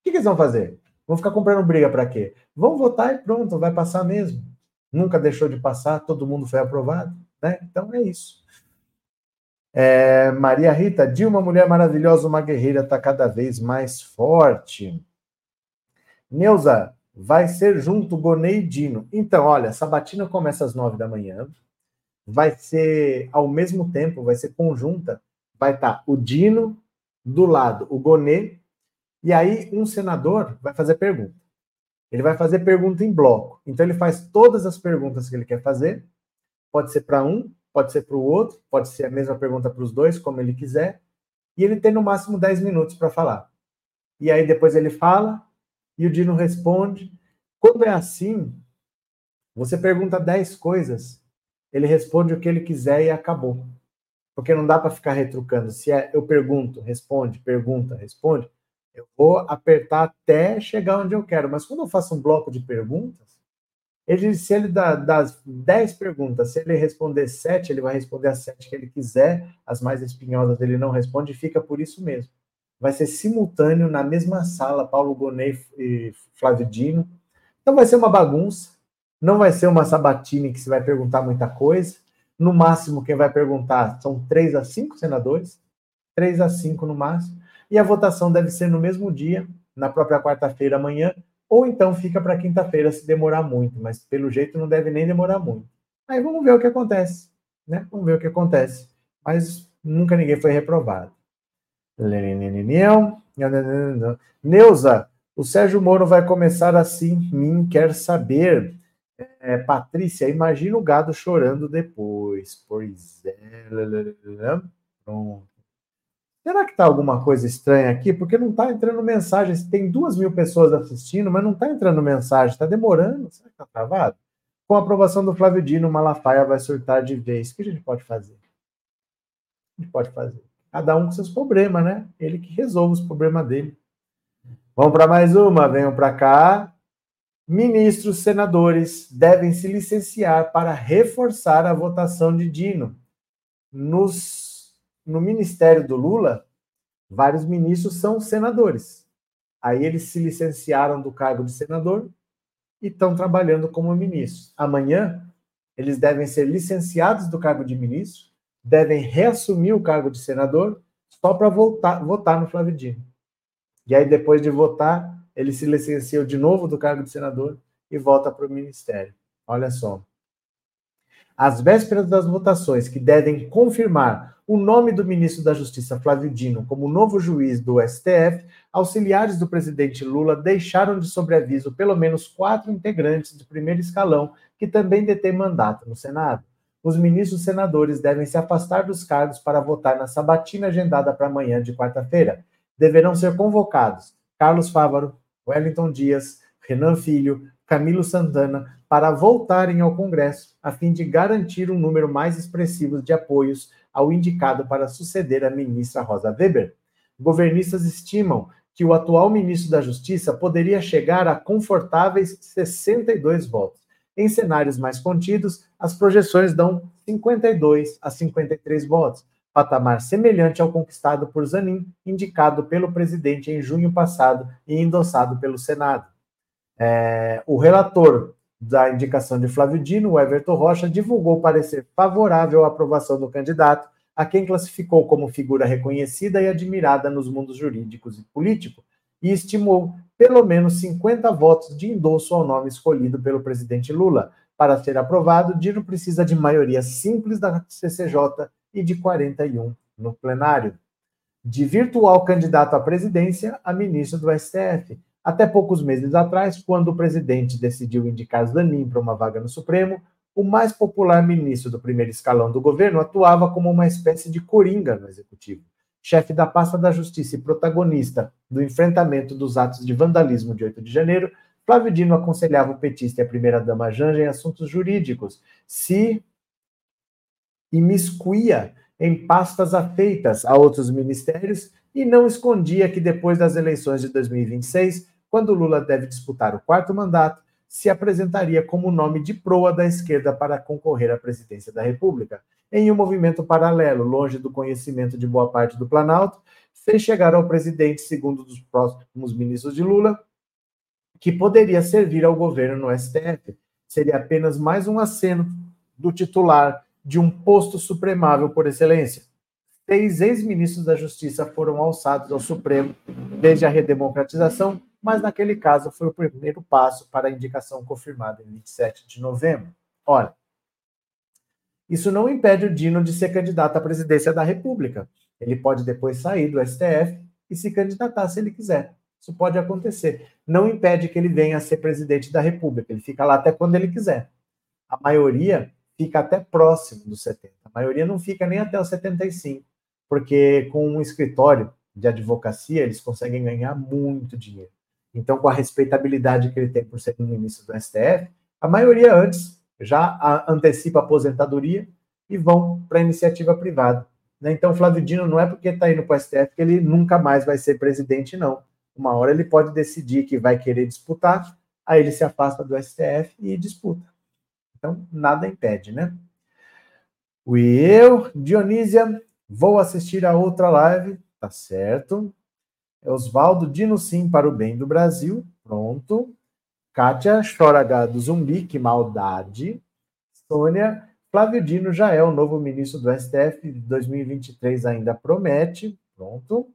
que eles vão fazer? Vão ficar comprando briga para quê? Vão votar e pronto, vai passar mesmo. Nunca deixou de passar, todo mundo foi aprovado, né? Então é isso. É, Maria Rita, Dilma, mulher maravilhosa, uma guerreira, está cada vez mais forte. Neuza, vai ser junto Gonet e Dino. Então, olha, a sabatina começa às nove da manhã, vai ser ao mesmo tempo, vai ser conjunta, vai estar o Dino do lado, o Gonet. E aí um senador vai fazer pergunta. Ele vai fazer pergunta em bloco. Então ele faz todas as perguntas que ele quer fazer. Pode ser para um, pode ser para o outro, pode ser a mesma pergunta para os dois, como ele quiser. E ele tem no máximo dez minutos para falar. E aí depois ele fala e o Dino responde. Quando é assim, você pergunta dez coisas, ele responde o que ele quiser e acabou. Porque não dá para ficar retrucando. Se é eu pergunto, responde, pergunta, responde, eu vou apertar até chegar onde eu quero. Mas quando eu faço um bloco de perguntas, ele, se ele dá, das dez perguntas, se ele responder sete, ele vai responder as sete que ele quiser, as mais espinhosas ele não responde e fica por isso mesmo. Vai ser simultâneo na mesma sala, Paulo Gonet e Flávio Dino. Então vai ser uma bagunça, não vai ser uma sabatina que se vai perguntar muita coisa. No máximo, quem vai perguntar são três a cinco senadores, três a cinco no máximo. E a votação deve ser no mesmo dia, na própria quarta-feira amanhã, ou então fica para quinta-feira se demorar muito, mas pelo jeito não deve nem demorar muito. Aí vamos ver o que acontece, né? Vamos ver o que acontece. Mas nunca ninguém foi reprovado. Neuza, o Sérgio Moro vai começar assim, mim quer saber. É, Patrícia, imagina o gado chorando depois. Pois é. Pronto. Será que está alguma coisa estranha aqui? Porque não está entrando mensagem. Tem duas mil pessoas assistindo, mas não está entrando mensagem. Está demorando. Será que está travado? Com a aprovação do Flávio Dino, Malafaia vai surtar de vez. O que a gente pode fazer? A gente pode fazer. Cada um com seus problemas, né? Ele que resolve os problemas dele. Vamos para mais uma. Venham para cá. Ministros, senadores devem se licenciar para reforçar a votação de Dino. Nos... No Ministério do Lula, vários ministros são senadores. Aí eles se licenciaram do cargo de senador e estão trabalhando como ministros. Amanhã, eles devem ser licenciados do cargo de ministro, devem reassumir o cargo de senador só para votar, votar no Flávio Dino. E aí, depois de votar, ele se licenciou de novo do cargo de senador e volta para o Ministério. Olha só. Às vésperas das votações que devem confirmar o nome do ministro da Justiça, Flávio Dino, como novo juiz do S T F, auxiliares do presidente Lula deixaram de sobreaviso pelo menos quatro integrantes do primeiro escalão, que também detêm mandato no Senado. Os ministros senadores devem se afastar dos cargos para votar na sabatina agendada para amanhã de quarta-feira. Deverão ser convocados Carlos Fávaro, Wellington Dias, Renan Filho, Camilo Santana, para voltarem ao Congresso, a fim de garantir um número mais expressivo de apoios ao indicado para suceder a ministra Rosa Weber. Governistas estimam que o atual ministro da Justiça poderia chegar a confortáveis sessenta e dois votos. Em cenários mais contidos, as projeções dão cinquenta e dois a cinquenta e três votos, patamar semelhante ao conquistado por Zanin, indicado pelo presidente em junho passado e endossado pelo Senado. É, o relator da indicação de Flávio Dino, o Everton Rocha, divulgou parecer favorável à aprovação do candidato, a quem classificou como figura reconhecida e admirada nos mundos jurídicos e político, e estimou pelo menos cinquenta votos de endosso ao nome escolhido pelo presidente Lula. Para ser aprovado, Dino precisa de maioria simples da C C J e de quarenta e um no plenário. De virtual candidato à presidência, a ministra do S T F. Até poucos meses atrás, quando o presidente decidiu indicar Zanin para uma vaga no Supremo, o mais popular ministro do primeiro escalão do governo atuava como uma espécie de coringa no executivo. Chefe da pasta da Justiça e protagonista do enfrentamento dos atos de vandalismo de oito de janeiro, Flávio Dino aconselhava o petista e a primeira-dama Janja em assuntos jurídicos, se imiscuía em pastas afeitas a outros ministérios e não escondia que depois das eleições de dois mil e vinte e seis, quando Lula deve disputar o quarto mandato, se apresentaria como nome de proa da esquerda para concorrer à presidência da República. Em um movimento paralelo, longe do conhecimento de boa parte do Planalto, fez chegar ao presidente, segundo dos próximos ministros de Lula, que poderia servir ao governo no S T F. Seria apenas mais um aceno do titular de um posto supremável por excelência. Seis ex-ministros da Justiça foram alçados ao Supremo desde a redemocratização, mas naquele caso foi o primeiro passo para a indicação confirmada em vinte e sete de novembro. Ora, isso não impede o Dino de ser candidato à presidência da República. Ele pode depois sair do S T F e se candidatar se ele quiser. Isso pode acontecer. Não impede que ele venha a ser presidente da República. Ele fica lá até quando ele quiser. A maioria fica até próximo dos setenta. A maioria não fica nem até os setenta e cinco, porque com um escritório de advocacia eles conseguem ganhar muito dinheiro. Então, com a respeitabilidade que ele tem por ser um ministro do S T F, a maioria antes já antecipa a aposentadoria e vão para a iniciativa privada. Então, Flávio Dino não é porque está indo para o S T F que ele nunca mais vai ser presidente, não. Uma hora ele pode decidir que vai querer disputar, aí ele se afasta do S T F e disputa. Então, nada impede, né? O eu, Dionísia, vou assistir a outra live, tá certo. Osvaldo, Dino sim para o bem do Brasil, pronto. Kátia, chora H do zumbi, que maldade. Sônia, Flávio Dino já é o novo ministro do S T F, de dois mil e vinte e três ainda promete, pronto.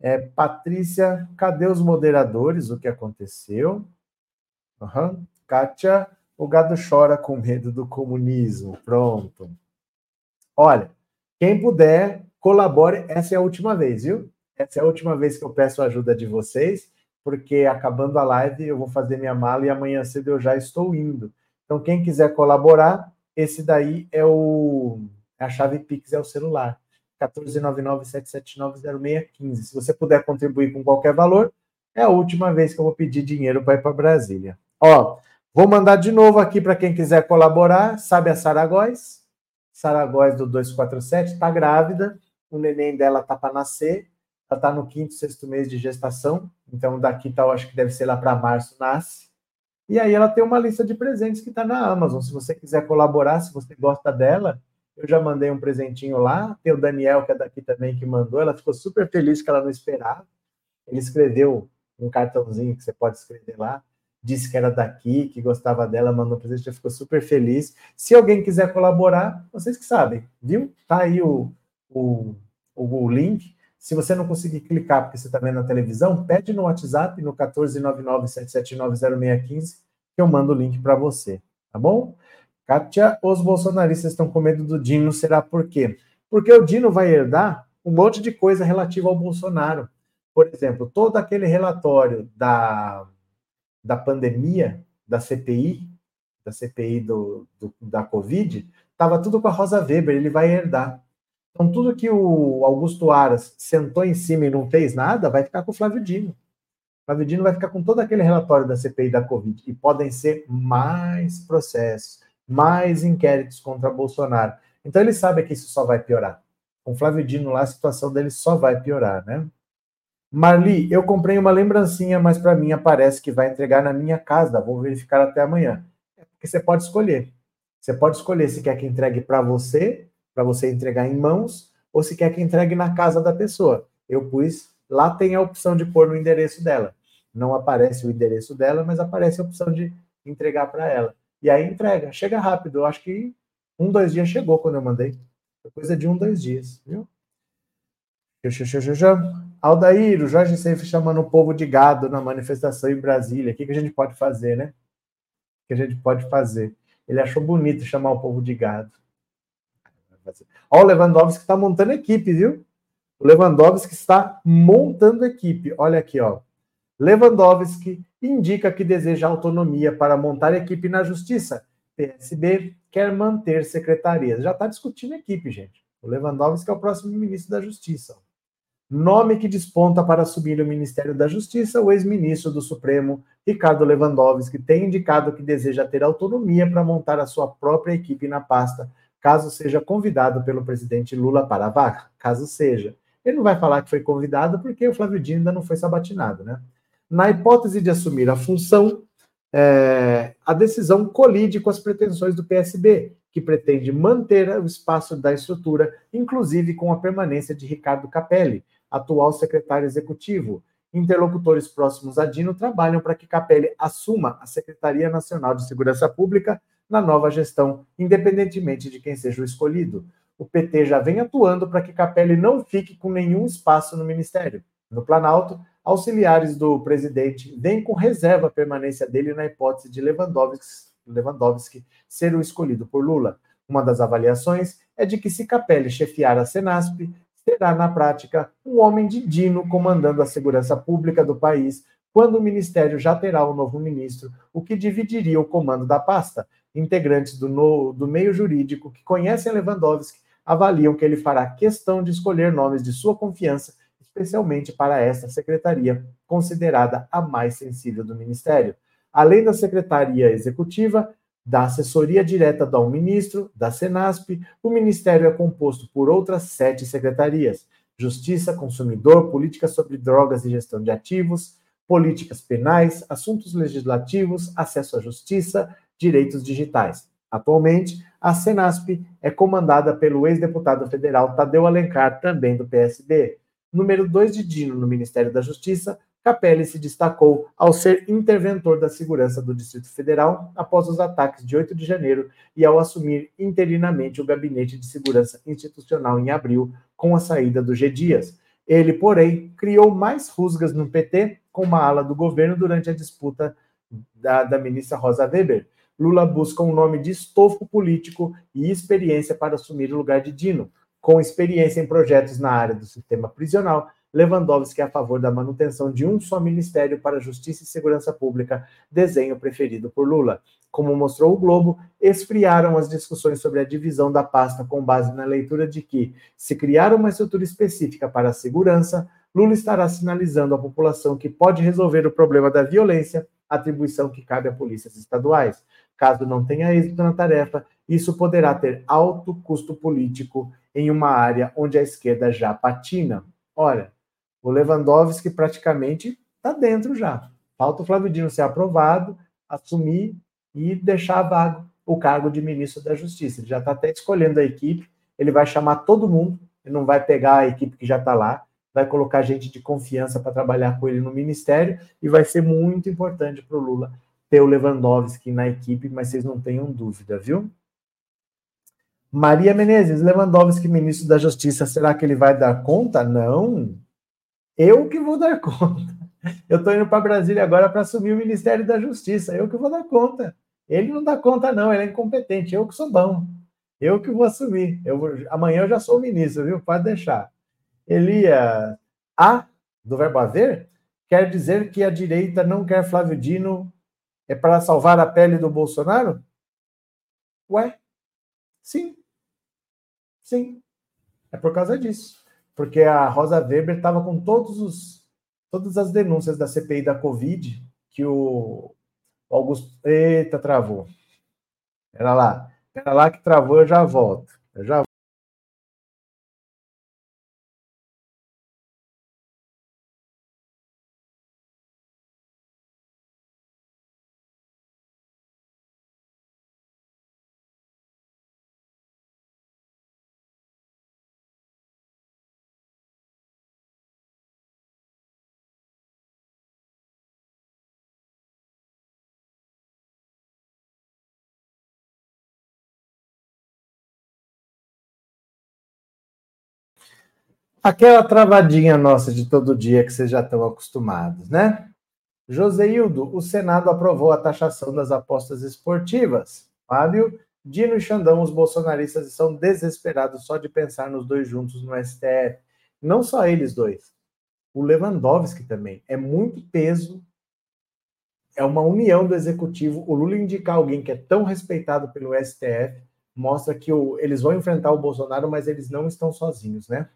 É, Patrícia, cadê os moderadores, o que aconteceu? Uhum. Kátia, o gado chora com medo do comunismo, pronto. Olha, quem puder, colabore, essa é a última vez, viu? Essa é a última vez que eu peço a ajuda de vocês, porque acabando a live eu vou fazer minha mala e amanhã cedo eu já estou indo. Então, quem quiser colaborar, esse daí é o... A chave Pix é o celular, um quatro nove nove, sete sete nove, zero seis um cinco. Se você puder contribuir com qualquer valor, é a última vez que eu vou pedir dinheiro para ir para Brasília. Ó, vou mandar de novo aqui para quem quiser colaborar, sabe a Sara Góes? Sara Góes do dois quatro sete, está grávida, o neném dela está para nascer, ela está no quinto, sexto mês de gestação, então daqui tá, eu acho que deve ser lá para março, nasce. E aí ela tem uma lista de presentes que está na Amazon. Se você quiser colaborar, se você gosta dela, eu já mandei um presentinho lá. Tem o Daniel, que é daqui também, que mandou. Ela ficou super feliz que ela não esperava. Ele escreveu um cartãozinho que você pode escrever lá. Disse que era daqui, que gostava dela, mandou um presente, já ficou super feliz. Se alguém quiser colaborar, vocês que sabem, viu? Tá aí o, o, o link. Se você não conseguir clicar porque você está vendo na televisão, pede no WhatsApp, no um quatro nove nove, sete sete nove, zero seis um cinco, que eu mando o link para você, tá bom? Kátia, os bolsonaristas estão com medo do Dino, será por quê? Porque o Dino vai herdar um monte de coisa relativa ao Bolsonaro. Por exemplo, todo aquele relatório da, da pandemia, da C P I, da C P I do, do, da Covid, estava tudo com a Rosa Weber, ele vai herdar. Então, tudo que o Augusto Aras sentou em cima e não fez nada, vai ficar com o Flávio Dino. O Flávio Dino vai ficar com todo aquele relatório da C P I da Covid. E podem ser mais processos, mais inquéritos contra Bolsonaro. Então, ele sabe que isso só vai piorar. Com o Flávio Dino lá, a situação dele só vai piorar, né? Marli, eu comprei uma lembrancinha, mas para mim aparece que vai entregar na minha casa. Vou verificar até amanhã. É porque você pode escolher. Você pode escolher se quer que entregue para você, para você entregar em mãos, ou se quer que entregue na casa da pessoa. Eu pus, lá tem a opção de pôr no endereço dela. Não aparece o endereço dela, mas aparece a opção de entregar para ela. E aí entrega, chega rápido. Eu acho que um, dois dias chegou quando eu mandei. Coisa de um, dois dias, viu? Aldair, o Jorge Seif chamando o povo de gado na manifestação em Brasília. O que, que a gente pode fazer, né? O que a gente pode fazer? Ele achou bonito chamar o povo de gado. Ó, o Lewandowski está montando equipe, viu? O Lewandowski está montando equipe. Olha aqui, ó. Lewandowski indica que deseja autonomia para montar equipe na Justiça. P S B quer manter secretarias. Já está discutindo equipe, gente. O Lewandowski é o próximo ministro da Justiça. Nome que desponta para assumir o Ministério da Justiça, o ex-ministro do Supremo, Ricardo Lewandowski, tem indicado que deseja ter autonomia para montar a sua própria equipe na pasta, caso seja convidado pelo presidente Lula para a vaga. Caso seja. Ele não vai falar que foi convidado, porque o Flávio Dino ainda não foi sabatinado, né? Na hipótese de assumir a função, é, a decisão colide com as pretensões do P S B, que pretende manter o espaço da estrutura, inclusive com a permanência de Ricardo Capelli, atual secretário executivo. Interlocutores próximos a Dino trabalham para que Capelli assuma a Secretaria Nacional de Segurança Pública na nova gestão, independentemente de quem seja o escolhido. O P T já vem atuando para que Capelli não fique com nenhum espaço no Ministério. No Planalto, auxiliares do presidente vêm com reserva a permanência dele na hipótese de Lewandowski, Lewandowski ser o escolhido por Lula. Uma das avaliações é de que se Capelli chefiar a Senasp, será na prática um homem de Dino comandando a segurança pública do país, quando o ministério já terá um novo ministro, o que dividiria o comando da pasta. Integrantes do, no, do meio jurídico que conhecem Lewandowski avaliam que ele fará questão de escolher nomes de sua confiança, especialmente para esta secretaria, considerada a mais sensível do Ministério. Além da Secretaria Executiva, da assessoria direta do um ministro, da Senasp, o Ministério é composto por outras sete secretarias: Justiça, Consumidor, Políticas sobre Drogas e Gestão de Ativos, Políticas Penais, Assuntos Legislativos, Acesso à Justiça, Direitos Digitais. Atualmente, a Senasp é comandada pelo ex-deputado federal Tadeu Alencar, também do P S B. Número dois de Dino no Ministério da Justiça, Capelli se destacou ao ser interventor da segurança do Distrito Federal após os ataques de oito de janeiro e ao assumir interinamente o Gabinete de Segurança Institucional em abril, com a saída do G. Dias. Ele, porém, criou mais rusgas no P T com uma ala do governo durante a disputa da, da ministra Rosa Weber. Lula busca um nome de estofo político e experiência para assumir o lugar de Dino. Com experiência em projetos na área do sistema prisional, Lewandowski é a favor da manutenção de um só ministério para Justiça e Segurança Pública, desenho preferido por Lula. Como mostrou o Globo, esfriaram as discussões sobre a divisão da pasta com base na leitura de que, se criar uma estrutura específica para a segurança, Lula estará sinalizando à população que pode resolver o problema da violência, atribuição que cabe a polícias estaduais. Caso não tenha êxito na tarefa, isso poderá ter alto custo político em uma área onde a esquerda já patina. Olha, o Lewandowski praticamente está dentro já. Falta o Flávio Dino ser aprovado, assumir e deixar vago o cargo de ministro da Justiça. Ele já está até escolhendo a equipe, ele vai chamar todo mundo, ele não vai pegar a equipe que já está lá, vai colocar gente de confiança para trabalhar com ele no ministério e vai ser muito importante para o Lula ter o Lewandowski na equipe, mas vocês não tenham dúvida, viu? Maria Menezes, Lewandowski, ministro da Justiça, será que ele vai dar conta? Não, eu que vou dar conta. Eu estou indo para Brasília agora para assumir o Ministério da Justiça, eu que vou dar conta. Ele não dá conta não, ele é incompetente, eu que sou bom, eu que vou assumir. Eu vou... Amanhã eu já sou ministro, viu? Pode deixar. Elia, A, do verbo haver, quer dizer que a direita não quer Flávio Dino é para salvar a pele do Bolsonaro? Ué, sim. Sim, é por causa disso. Porque a Rosa Weber estava com todos os, todas as denúncias da C P I da Covid que o Augusto... Eita, travou. Pera lá. Pera lá que travou, eu já volto. Eu já volto. Aquela travadinha nossa de todo dia que vocês já estão acostumados, né? Joseildo, o Senado aprovou a taxação das apostas esportivas. Flávio Dino e Xandão, os bolsonaristas estão desesperados só de pensar nos dois juntos no S T F. Não só eles dois. O Lewandowski também. É muito peso. É uma união do executivo. O Lula indicar alguém que é tão respeitado pelo S T F mostra que o, eles vão enfrentar o Bolsonaro, mas eles não estão sozinhos, né?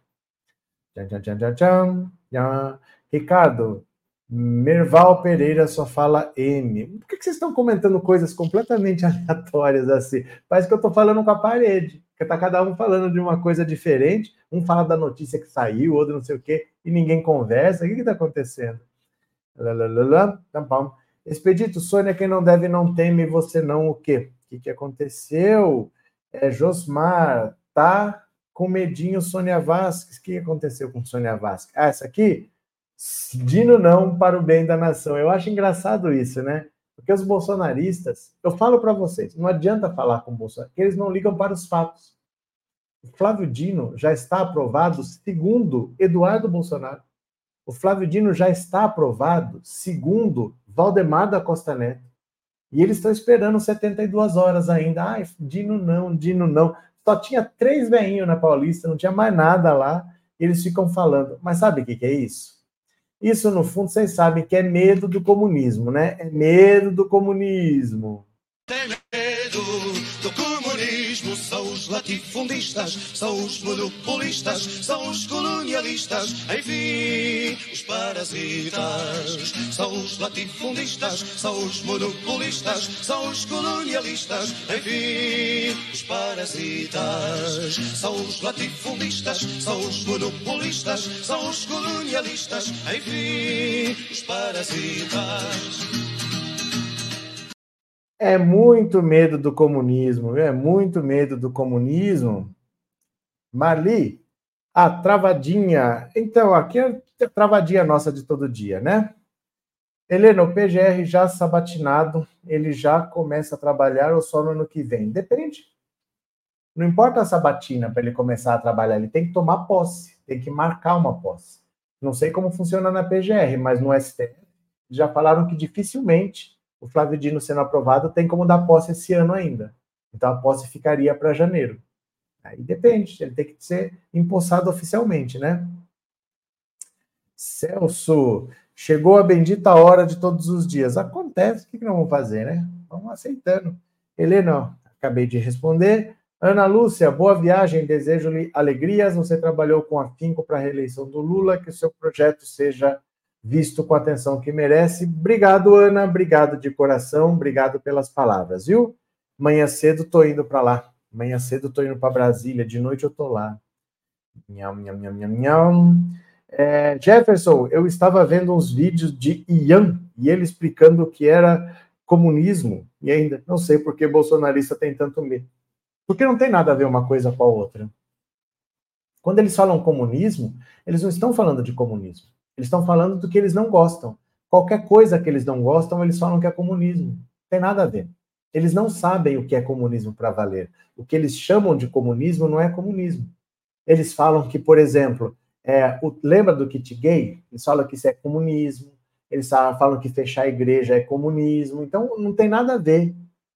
Tchan, tchan, tchan, tchan, tchan, tchan. Ricardo, Merval Pereira só fala M. Por que vocês estão comentando coisas completamente aleatórias assim? Parece que eu estou falando com a parede, porque está cada um falando de uma coisa diferente, um fala da notícia que saiu, outro não sei o quê, e ninguém conversa. O que está acontecendo? Lalalala. Expedito, Sônia, quem não deve não teme, você não o quê? O que, que aconteceu? É, Josmar, tá com medinho Sônia Vasquez. O que aconteceu com Sônia Vasquez? Ah, essa aqui? Dino não para o bem da nação. Eu acho engraçado isso, né? Porque os bolsonaristas, eu falo para vocês, não adianta falar com o Bolsonaro, eles não ligam para os fatos. O Flávio Dino já está aprovado segundo Eduardo Bolsonaro. O Flávio Dino já está aprovado segundo Valdemar da Costa Neto. E eles estão esperando setenta e duas horas ainda. Ai, Dino não, Dino não. Só tinha três velhinhos na Paulista, não tinha mais nada lá. E eles ficam falando. Mas sabe o que, que é isso? Isso, no fundo, vocês sabem que é medo do comunismo, né? É medo do comunismo. Tem medo do comunismo, são os latifundistas, são os monopolistas, são os colonialistas, enfim, os parasitas. São os latifundistas, são os monopolistas, são os colonialistas, enfim, os parasitas. São os latifundistas, são os monopolistas, são os colonialistas, enfim, os parasitas. É muito medo do comunismo, é muito medo do comunismo. Marli, a travadinha. Então, aqui é a travadinha nossa de todo dia, né? Helena, o P G R já sabatinado, ele já começa a trabalhar ou só no ano que vem? Depende. Não importa a sabatina para ele começar a trabalhar, ele tem que tomar posse, tem que marcar uma posse. Não sei como funciona na P G R, mas no S T F já falaram que dificilmente o Flávio Dino sendo aprovado tem como dar posse esse ano ainda. Então a posse ficaria para janeiro. Aí depende, ele tem que ser empossado oficialmente, né? Celso, chegou a bendita hora de todos os dias. Acontece, o que nós vamos fazer, né? Vamos aceitando. Helena, acabei de responder. Ana Lúcia, boa viagem, desejo-lhe alegrias. Você trabalhou com afinco para a reeleição do Lula, que o seu projeto seja visto com a atenção que merece. Obrigado, Ana, obrigado de coração, obrigado pelas palavras, viu? Manhã cedo tô indo para lá, manhã cedo tô indo para Brasília, de noite eu tô lá. Nham, nham, nham, nham, nham. É, Jefferson, eu estava vendo uns vídeos de Ian, e ele explicando o que era comunismo, e ainda não sei por que bolsonarista tem tanto medo. Porque não tem nada a ver uma coisa com a outra. Quando eles falam comunismo, eles não estão falando de comunismo. Eles estão falando do que eles não gostam. Qualquer coisa que eles não gostam, eles falam que é comunismo. Não tem nada a ver. Eles não sabem o que é comunismo para valer. O que eles chamam de comunismo não é comunismo. Eles falam que, por exemplo, é, o, lembra do kit gay? Eles falam que isso é comunismo. Eles falam que fechar a igreja é comunismo. Então, não tem nada a ver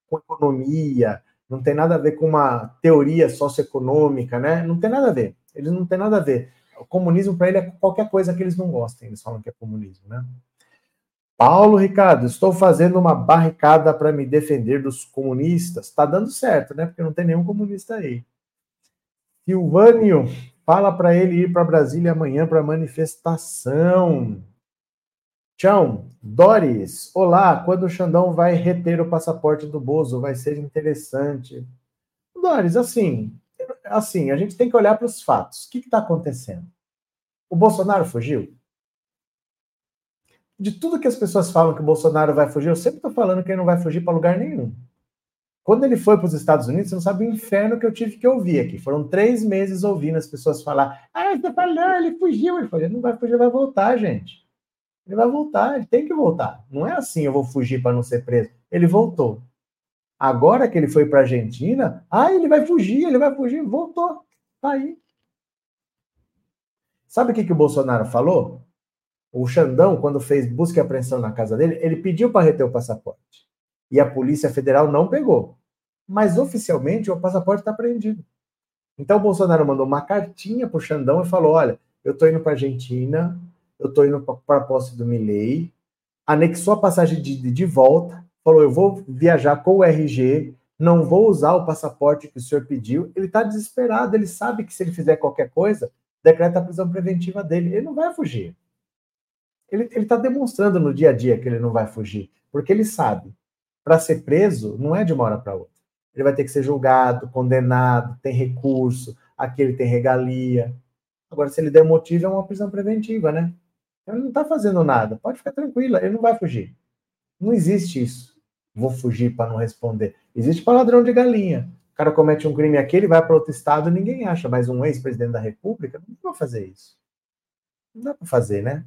com economia, não tem nada a ver com uma teoria socioeconômica, né? Não tem nada a ver. Eles não têm nada a ver. O comunismo, para ele, é qualquer coisa que eles não gostem. Eles falam que é comunismo, né? Paulo Ricardo, estou fazendo uma barricada para me defender dos comunistas. Está dando certo, né? Porque não tem nenhum comunista aí. Silvânio, fala para ele ir para Brasília amanhã para manifestação. Tchau. Doris, olá. Quando o Xandão vai reter o passaporte do Bozo? Vai ser interessante. Doris, assim... Assim, a gente tem que olhar para os fatos. O que está acontecendo? O Bolsonaro fugiu? De tudo que as pessoas falam que o Bolsonaro vai fugir, eu sempre estou falando que ele não vai fugir para lugar nenhum. Quando ele foi para os Estados Unidos, você não sabe o inferno que eu tive que ouvir aqui. Foram três meses ouvindo as pessoas falar: ah, ele está falando, ele fugiu. Ele falou: ele não vai fugir, ele vai voltar, gente. Ele vai voltar, ele tem que voltar. Não é assim, eu vou fugir para não ser preso. Ele voltou. Agora que ele foi para a Argentina, ah, ele vai fugir, ele vai fugir, voltou, tá aí. Sabe o que, que o Bolsonaro falou? O Xandão, quando fez busca e apreensão na casa dele, ele pediu para reter o passaporte. E a Polícia Federal não pegou. Mas, oficialmente, o passaporte está apreendido. Então, o Bolsonaro mandou uma cartinha para o Xandão e falou, olha, eu estou indo para a Argentina, eu estou indo para a posse do Milei, anexou a passagem de, de, de volta, falou, eu vou viajar com o R G, não vou usar o passaporte que o senhor pediu. Ele está desesperado, ele sabe que se ele fizer qualquer coisa, decreta a prisão preventiva dele. Ele não vai fugir. Ele está demonstrando no dia a dia que ele não vai fugir, porque ele sabe, para ser preso, não é de uma hora para outra. Ele vai ter que ser julgado, condenado, tem recurso, aqui ele tem regalia. Agora, se ele der motivo, é uma prisão preventiva, né? Ele não está fazendo nada, pode ficar tranquila, ele não vai fugir. Não existe isso. Vou fugir para não responder. Existe para ladrão de galinha. O cara comete um crime aqui, ele vai para outro estado e ninguém acha, mas um ex-presidente da República não vai fazer isso. Não dá para fazer, né?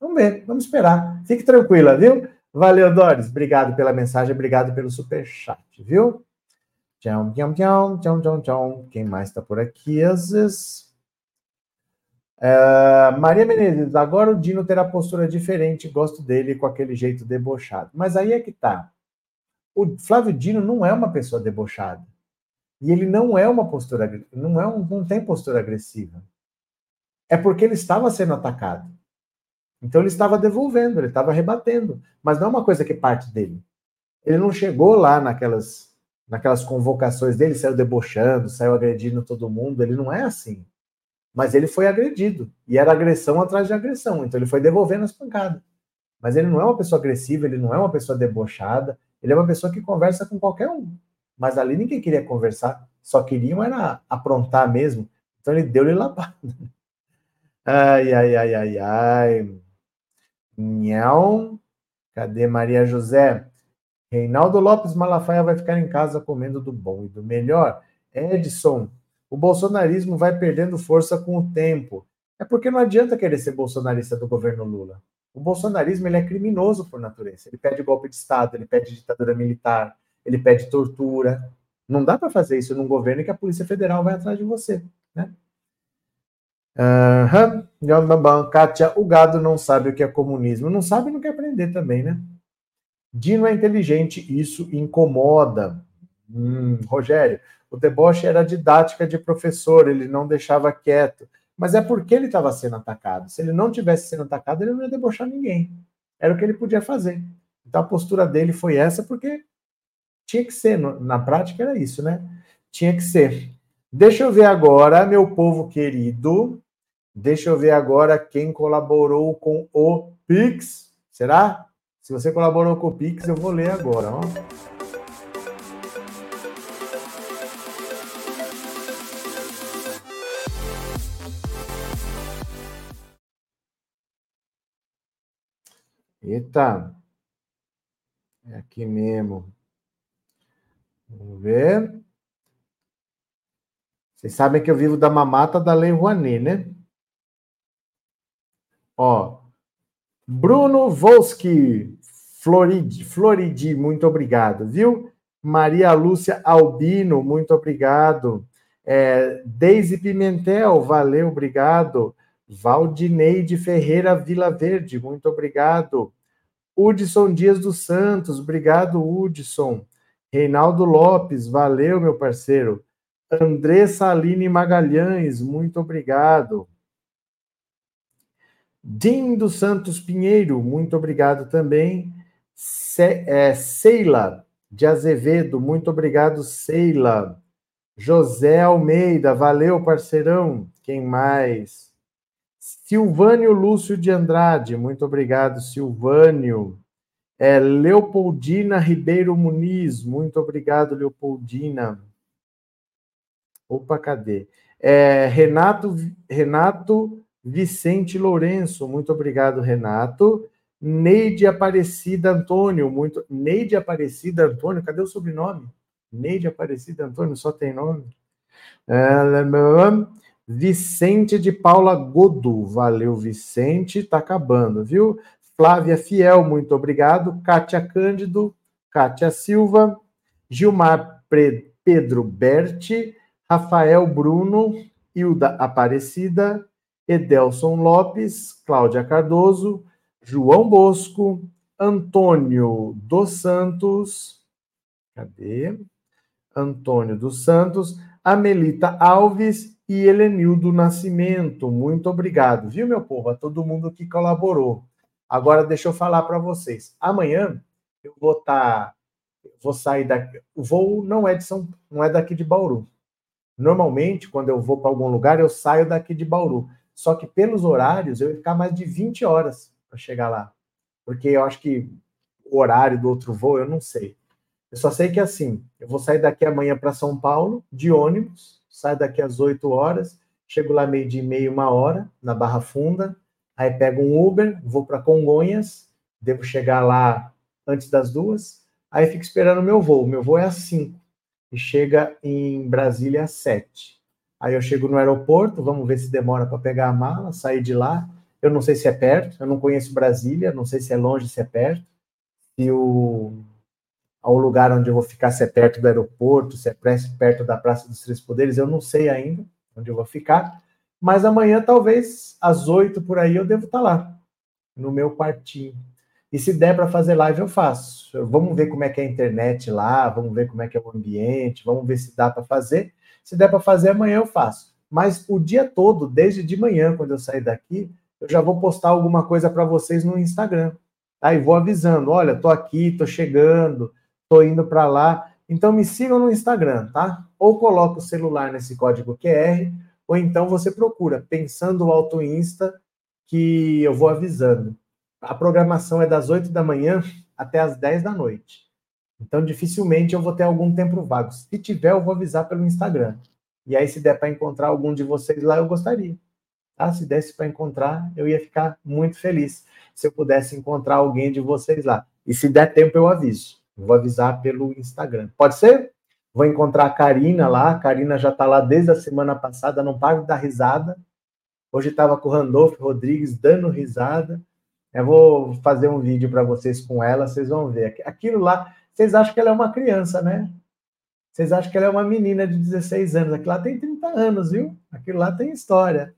Vamos ver, vamos esperar. Fique tranquila, viu? Valeu, Doris. Obrigado pela mensagem, obrigado pelo superchat, viu? Tchau, tchau, tchau, tchau, tchau, tchau. Quem mais está por aqui? Aziz. Uh, Maria Menezes, agora o Dino terá postura diferente, gosto dele com aquele jeito debochado. Mas aí é que tá. O Flávio Dino não é uma pessoa debochada. E ele não é uma postura, não, é um, não tem postura agressiva. É porque ele estava sendo atacado. Então ele estava devolvendo, ele estava rebatendo. Mas não é uma coisa que parte dele. Ele não chegou lá naquelas, naquelas convocações dele, saiu debochando, saiu agredindo todo mundo. Ele não é assim. Mas ele foi agredido. E era agressão atrás de agressão. Então ele foi devolvendo as pancadas. Mas ele não é uma pessoa agressiva, ele não é uma pessoa debochada. Ele é uma pessoa que conversa com qualquer um. Mas ali ninguém queria conversar. Só queriam era aprontar mesmo. Então ele deu-lhe lapada. Ai, ai, ai, ai, ai. Nhão. Cadê Maria José? Reinaldo Lopes Malafaia vai ficar em casa comendo do bom e do melhor. Edson, o bolsonarismo vai perdendo força com o tempo. É porque não adianta querer ser bolsonarista do governo Lula. O bolsonarismo ele é criminoso por natureza. Ele pede golpe de Estado, ele pede ditadura militar, ele pede tortura. Não dá para fazer isso num governo que a Polícia Federal vai atrás de você, né? Uhum. Kátia, o gado não sabe o que é comunismo. Não sabe e não quer aprender também, né? Dino é inteligente, isso incomoda. Hum, Rogério, o deboche era didática de professor, ele não deixava quieto. Mas é porque ele estava sendo atacado. Se ele não tivesse sendo atacado, ele não ia debochar ninguém. Era o que ele podia fazer. Então a postura dele foi essa, porque tinha que ser. Na prática era isso, né? Tinha que ser. Deixa eu ver agora, meu povo querido. Deixa eu ver agora quem colaborou com o Pix. Será? Se você colaborou com o Pix, eu vou ler agora, ó. Eita. É aqui mesmo. Vamos ver. Vocês sabem que eu vivo da mamata da Lei Rouanet, né? Ó, Bruno Volsky, Floridi, Floridi, muito obrigado, viu? Maria Lúcia Albino, muito obrigado. É, Deise Pimentel, valeu, obrigado. Valdineide Ferreira Vila Verde, muito obrigado. Hudson Dias dos Santos, obrigado, Hudson. Reinaldo Lopes, valeu, meu parceiro. Andressa Aline Magalhães, muito obrigado. Dim dos Santos Pinheiro, muito obrigado também. Ce, é, Seila de Azevedo, muito obrigado, Seila. José Almeida, valeu, parceirão. Quem mais? Silvânio Lúcio de Andrade, muito obrigado, Silvânio. É, Leopoldina Ribeiro Muniz, muito obrigado, Leopoldina. Opa, cadê? É, Renato, Renato Vicente Lourenço, muito obrigado, Renato. Neide Aparecida Antônio, muito... Neide Aparecida Antônio, cadê o sobrenome? Neide Aparecida Antônio, só tem nome. É, Vicente de Paula Godu, valeu, Vicente, tá acabando, viu? Flávia Fiel, muito obrigado. Kátia Cândido, Kátia Silva, Gilmar Pre, Pedro Berti, Rafael Bruno, Hilda Aparecida, Edelson Lopes, Cláudia Cardoso, João Bosco, Antônio dos Santos, cadê? Antônio dos Santos, Amelita Alves e Helenildo Nascimento. Muito obrigado, viu, meu povo? A todo mundo que colaborou. Agora, deixa eu falar para vocês. Amanhã eu vou estar... Tá, vou sair daqui... O voo não é, de São, não é daqui de Bauru. Normalmente, quando eu vou para algum lugar, eu saio daqui de Bauru. Só que pelos horários, eu ia ficar mais de vinte horas para chegar lá. Porque eu acho que o horário do outro voo, eu não sei. Eu só sei que assim, eu vou sair daqui amanhã para São Paulo, de ônibus, saio daqui às oito horas, chego lá meio dia e meia, uma hora, na Barra Funda, aí pego um Uber, vou para Congonhas, devo chegar lá antes das duas, aí fico esperando o meu voo. O meu voo é às cinco e chega em Brasília às sete. Aí eu chego no aeroporto, vamos ver se demora para pegar a mala, sair de lá. Eu não sei se é perto, eu não conheço Brasília, não sei se é longe, se é perto. E o... ao lugar onde eu vou ficar, se é perto do aeroporto, se é perto da Praça dos Três Poderes, eu não sei ainda onde eu vou ficar, mas amanhã, talvez, às oito por aí, eu devo estar lá, no meu quartinho. E se der para fazer live, eu faço. Vamos ver como é que é a internet lá, vamos ver como é que é o ambiente, vamos ver se dá para fazer. Se der para fazer, amanhã eu faço. Mas o dia todo, desde de manhã, quando eu sair daqui, eu já vou postar alguma coisa para vocês no Instagram. Tá? E vou avisando, olha, tô aqui, tô chegando... Estou indo para lá. Então, me sigam no Instagram, tá? Ou coloca o celular nesse código Q R, ou então você procura Pensando Alto Insta, que eu vou avisando. A programação é das oito da manhã até as dez da noite. Então, dificilmente eu vou ter algum tempo vago. Se tiver, eu vou avisar pelo Instagram. E aí, se der para encontrar algum de vocês lá, eu gostaria. Tá? Se desse para encontrar, eu ia ficar muito feliz se eu pudesse encontrar alguém de vocês lá. E se der tempo, eu aviso. Vou avisar pelo Instagram. Pode ser? Vou encontrar a Karina lá. A Karina já está lá desde a semana passada. Não para de dar risada. Hoje estava com o Randolfo Rodrigues dando risada. Eu vou fazer um vídeo para vocês com ela. Vocês vão ver. Aquilo lá... Vocês acham que ela é uma criança, né? Vocês acham que ela é uma menina de dezesseis anos. Aquilo lá tem trinta anos, viu? Aquilo lá tem história.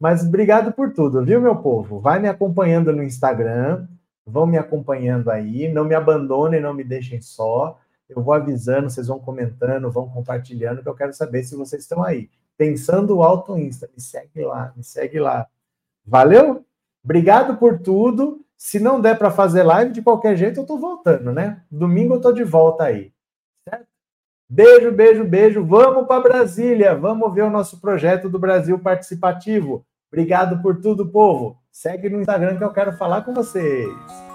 Mas obrigado por tudo, viu, meu povo? Vai me acompanhando no Instagram... Vão me acompanhando aí, não me abandonem, não me deixem só. Eu vou avisando, vocês vão comentando, vão compartilhando, que eu quero saber se vocês estão aí. Pensando Alto Insta, me segue lá, me segue lá. Valeu? Obrigado por tudo. Se não der para fazer live, de qualquer jeito eu tô voltando, né? Domingo eu tô de volta aí. Certo? Beijo, beijo, beijo. Vamos para Brasília, vamos ver o nosso projeto do Brasil Participativo. Obrigado por tudo, povo. Segue no Instagram que eu quero falar com vocês.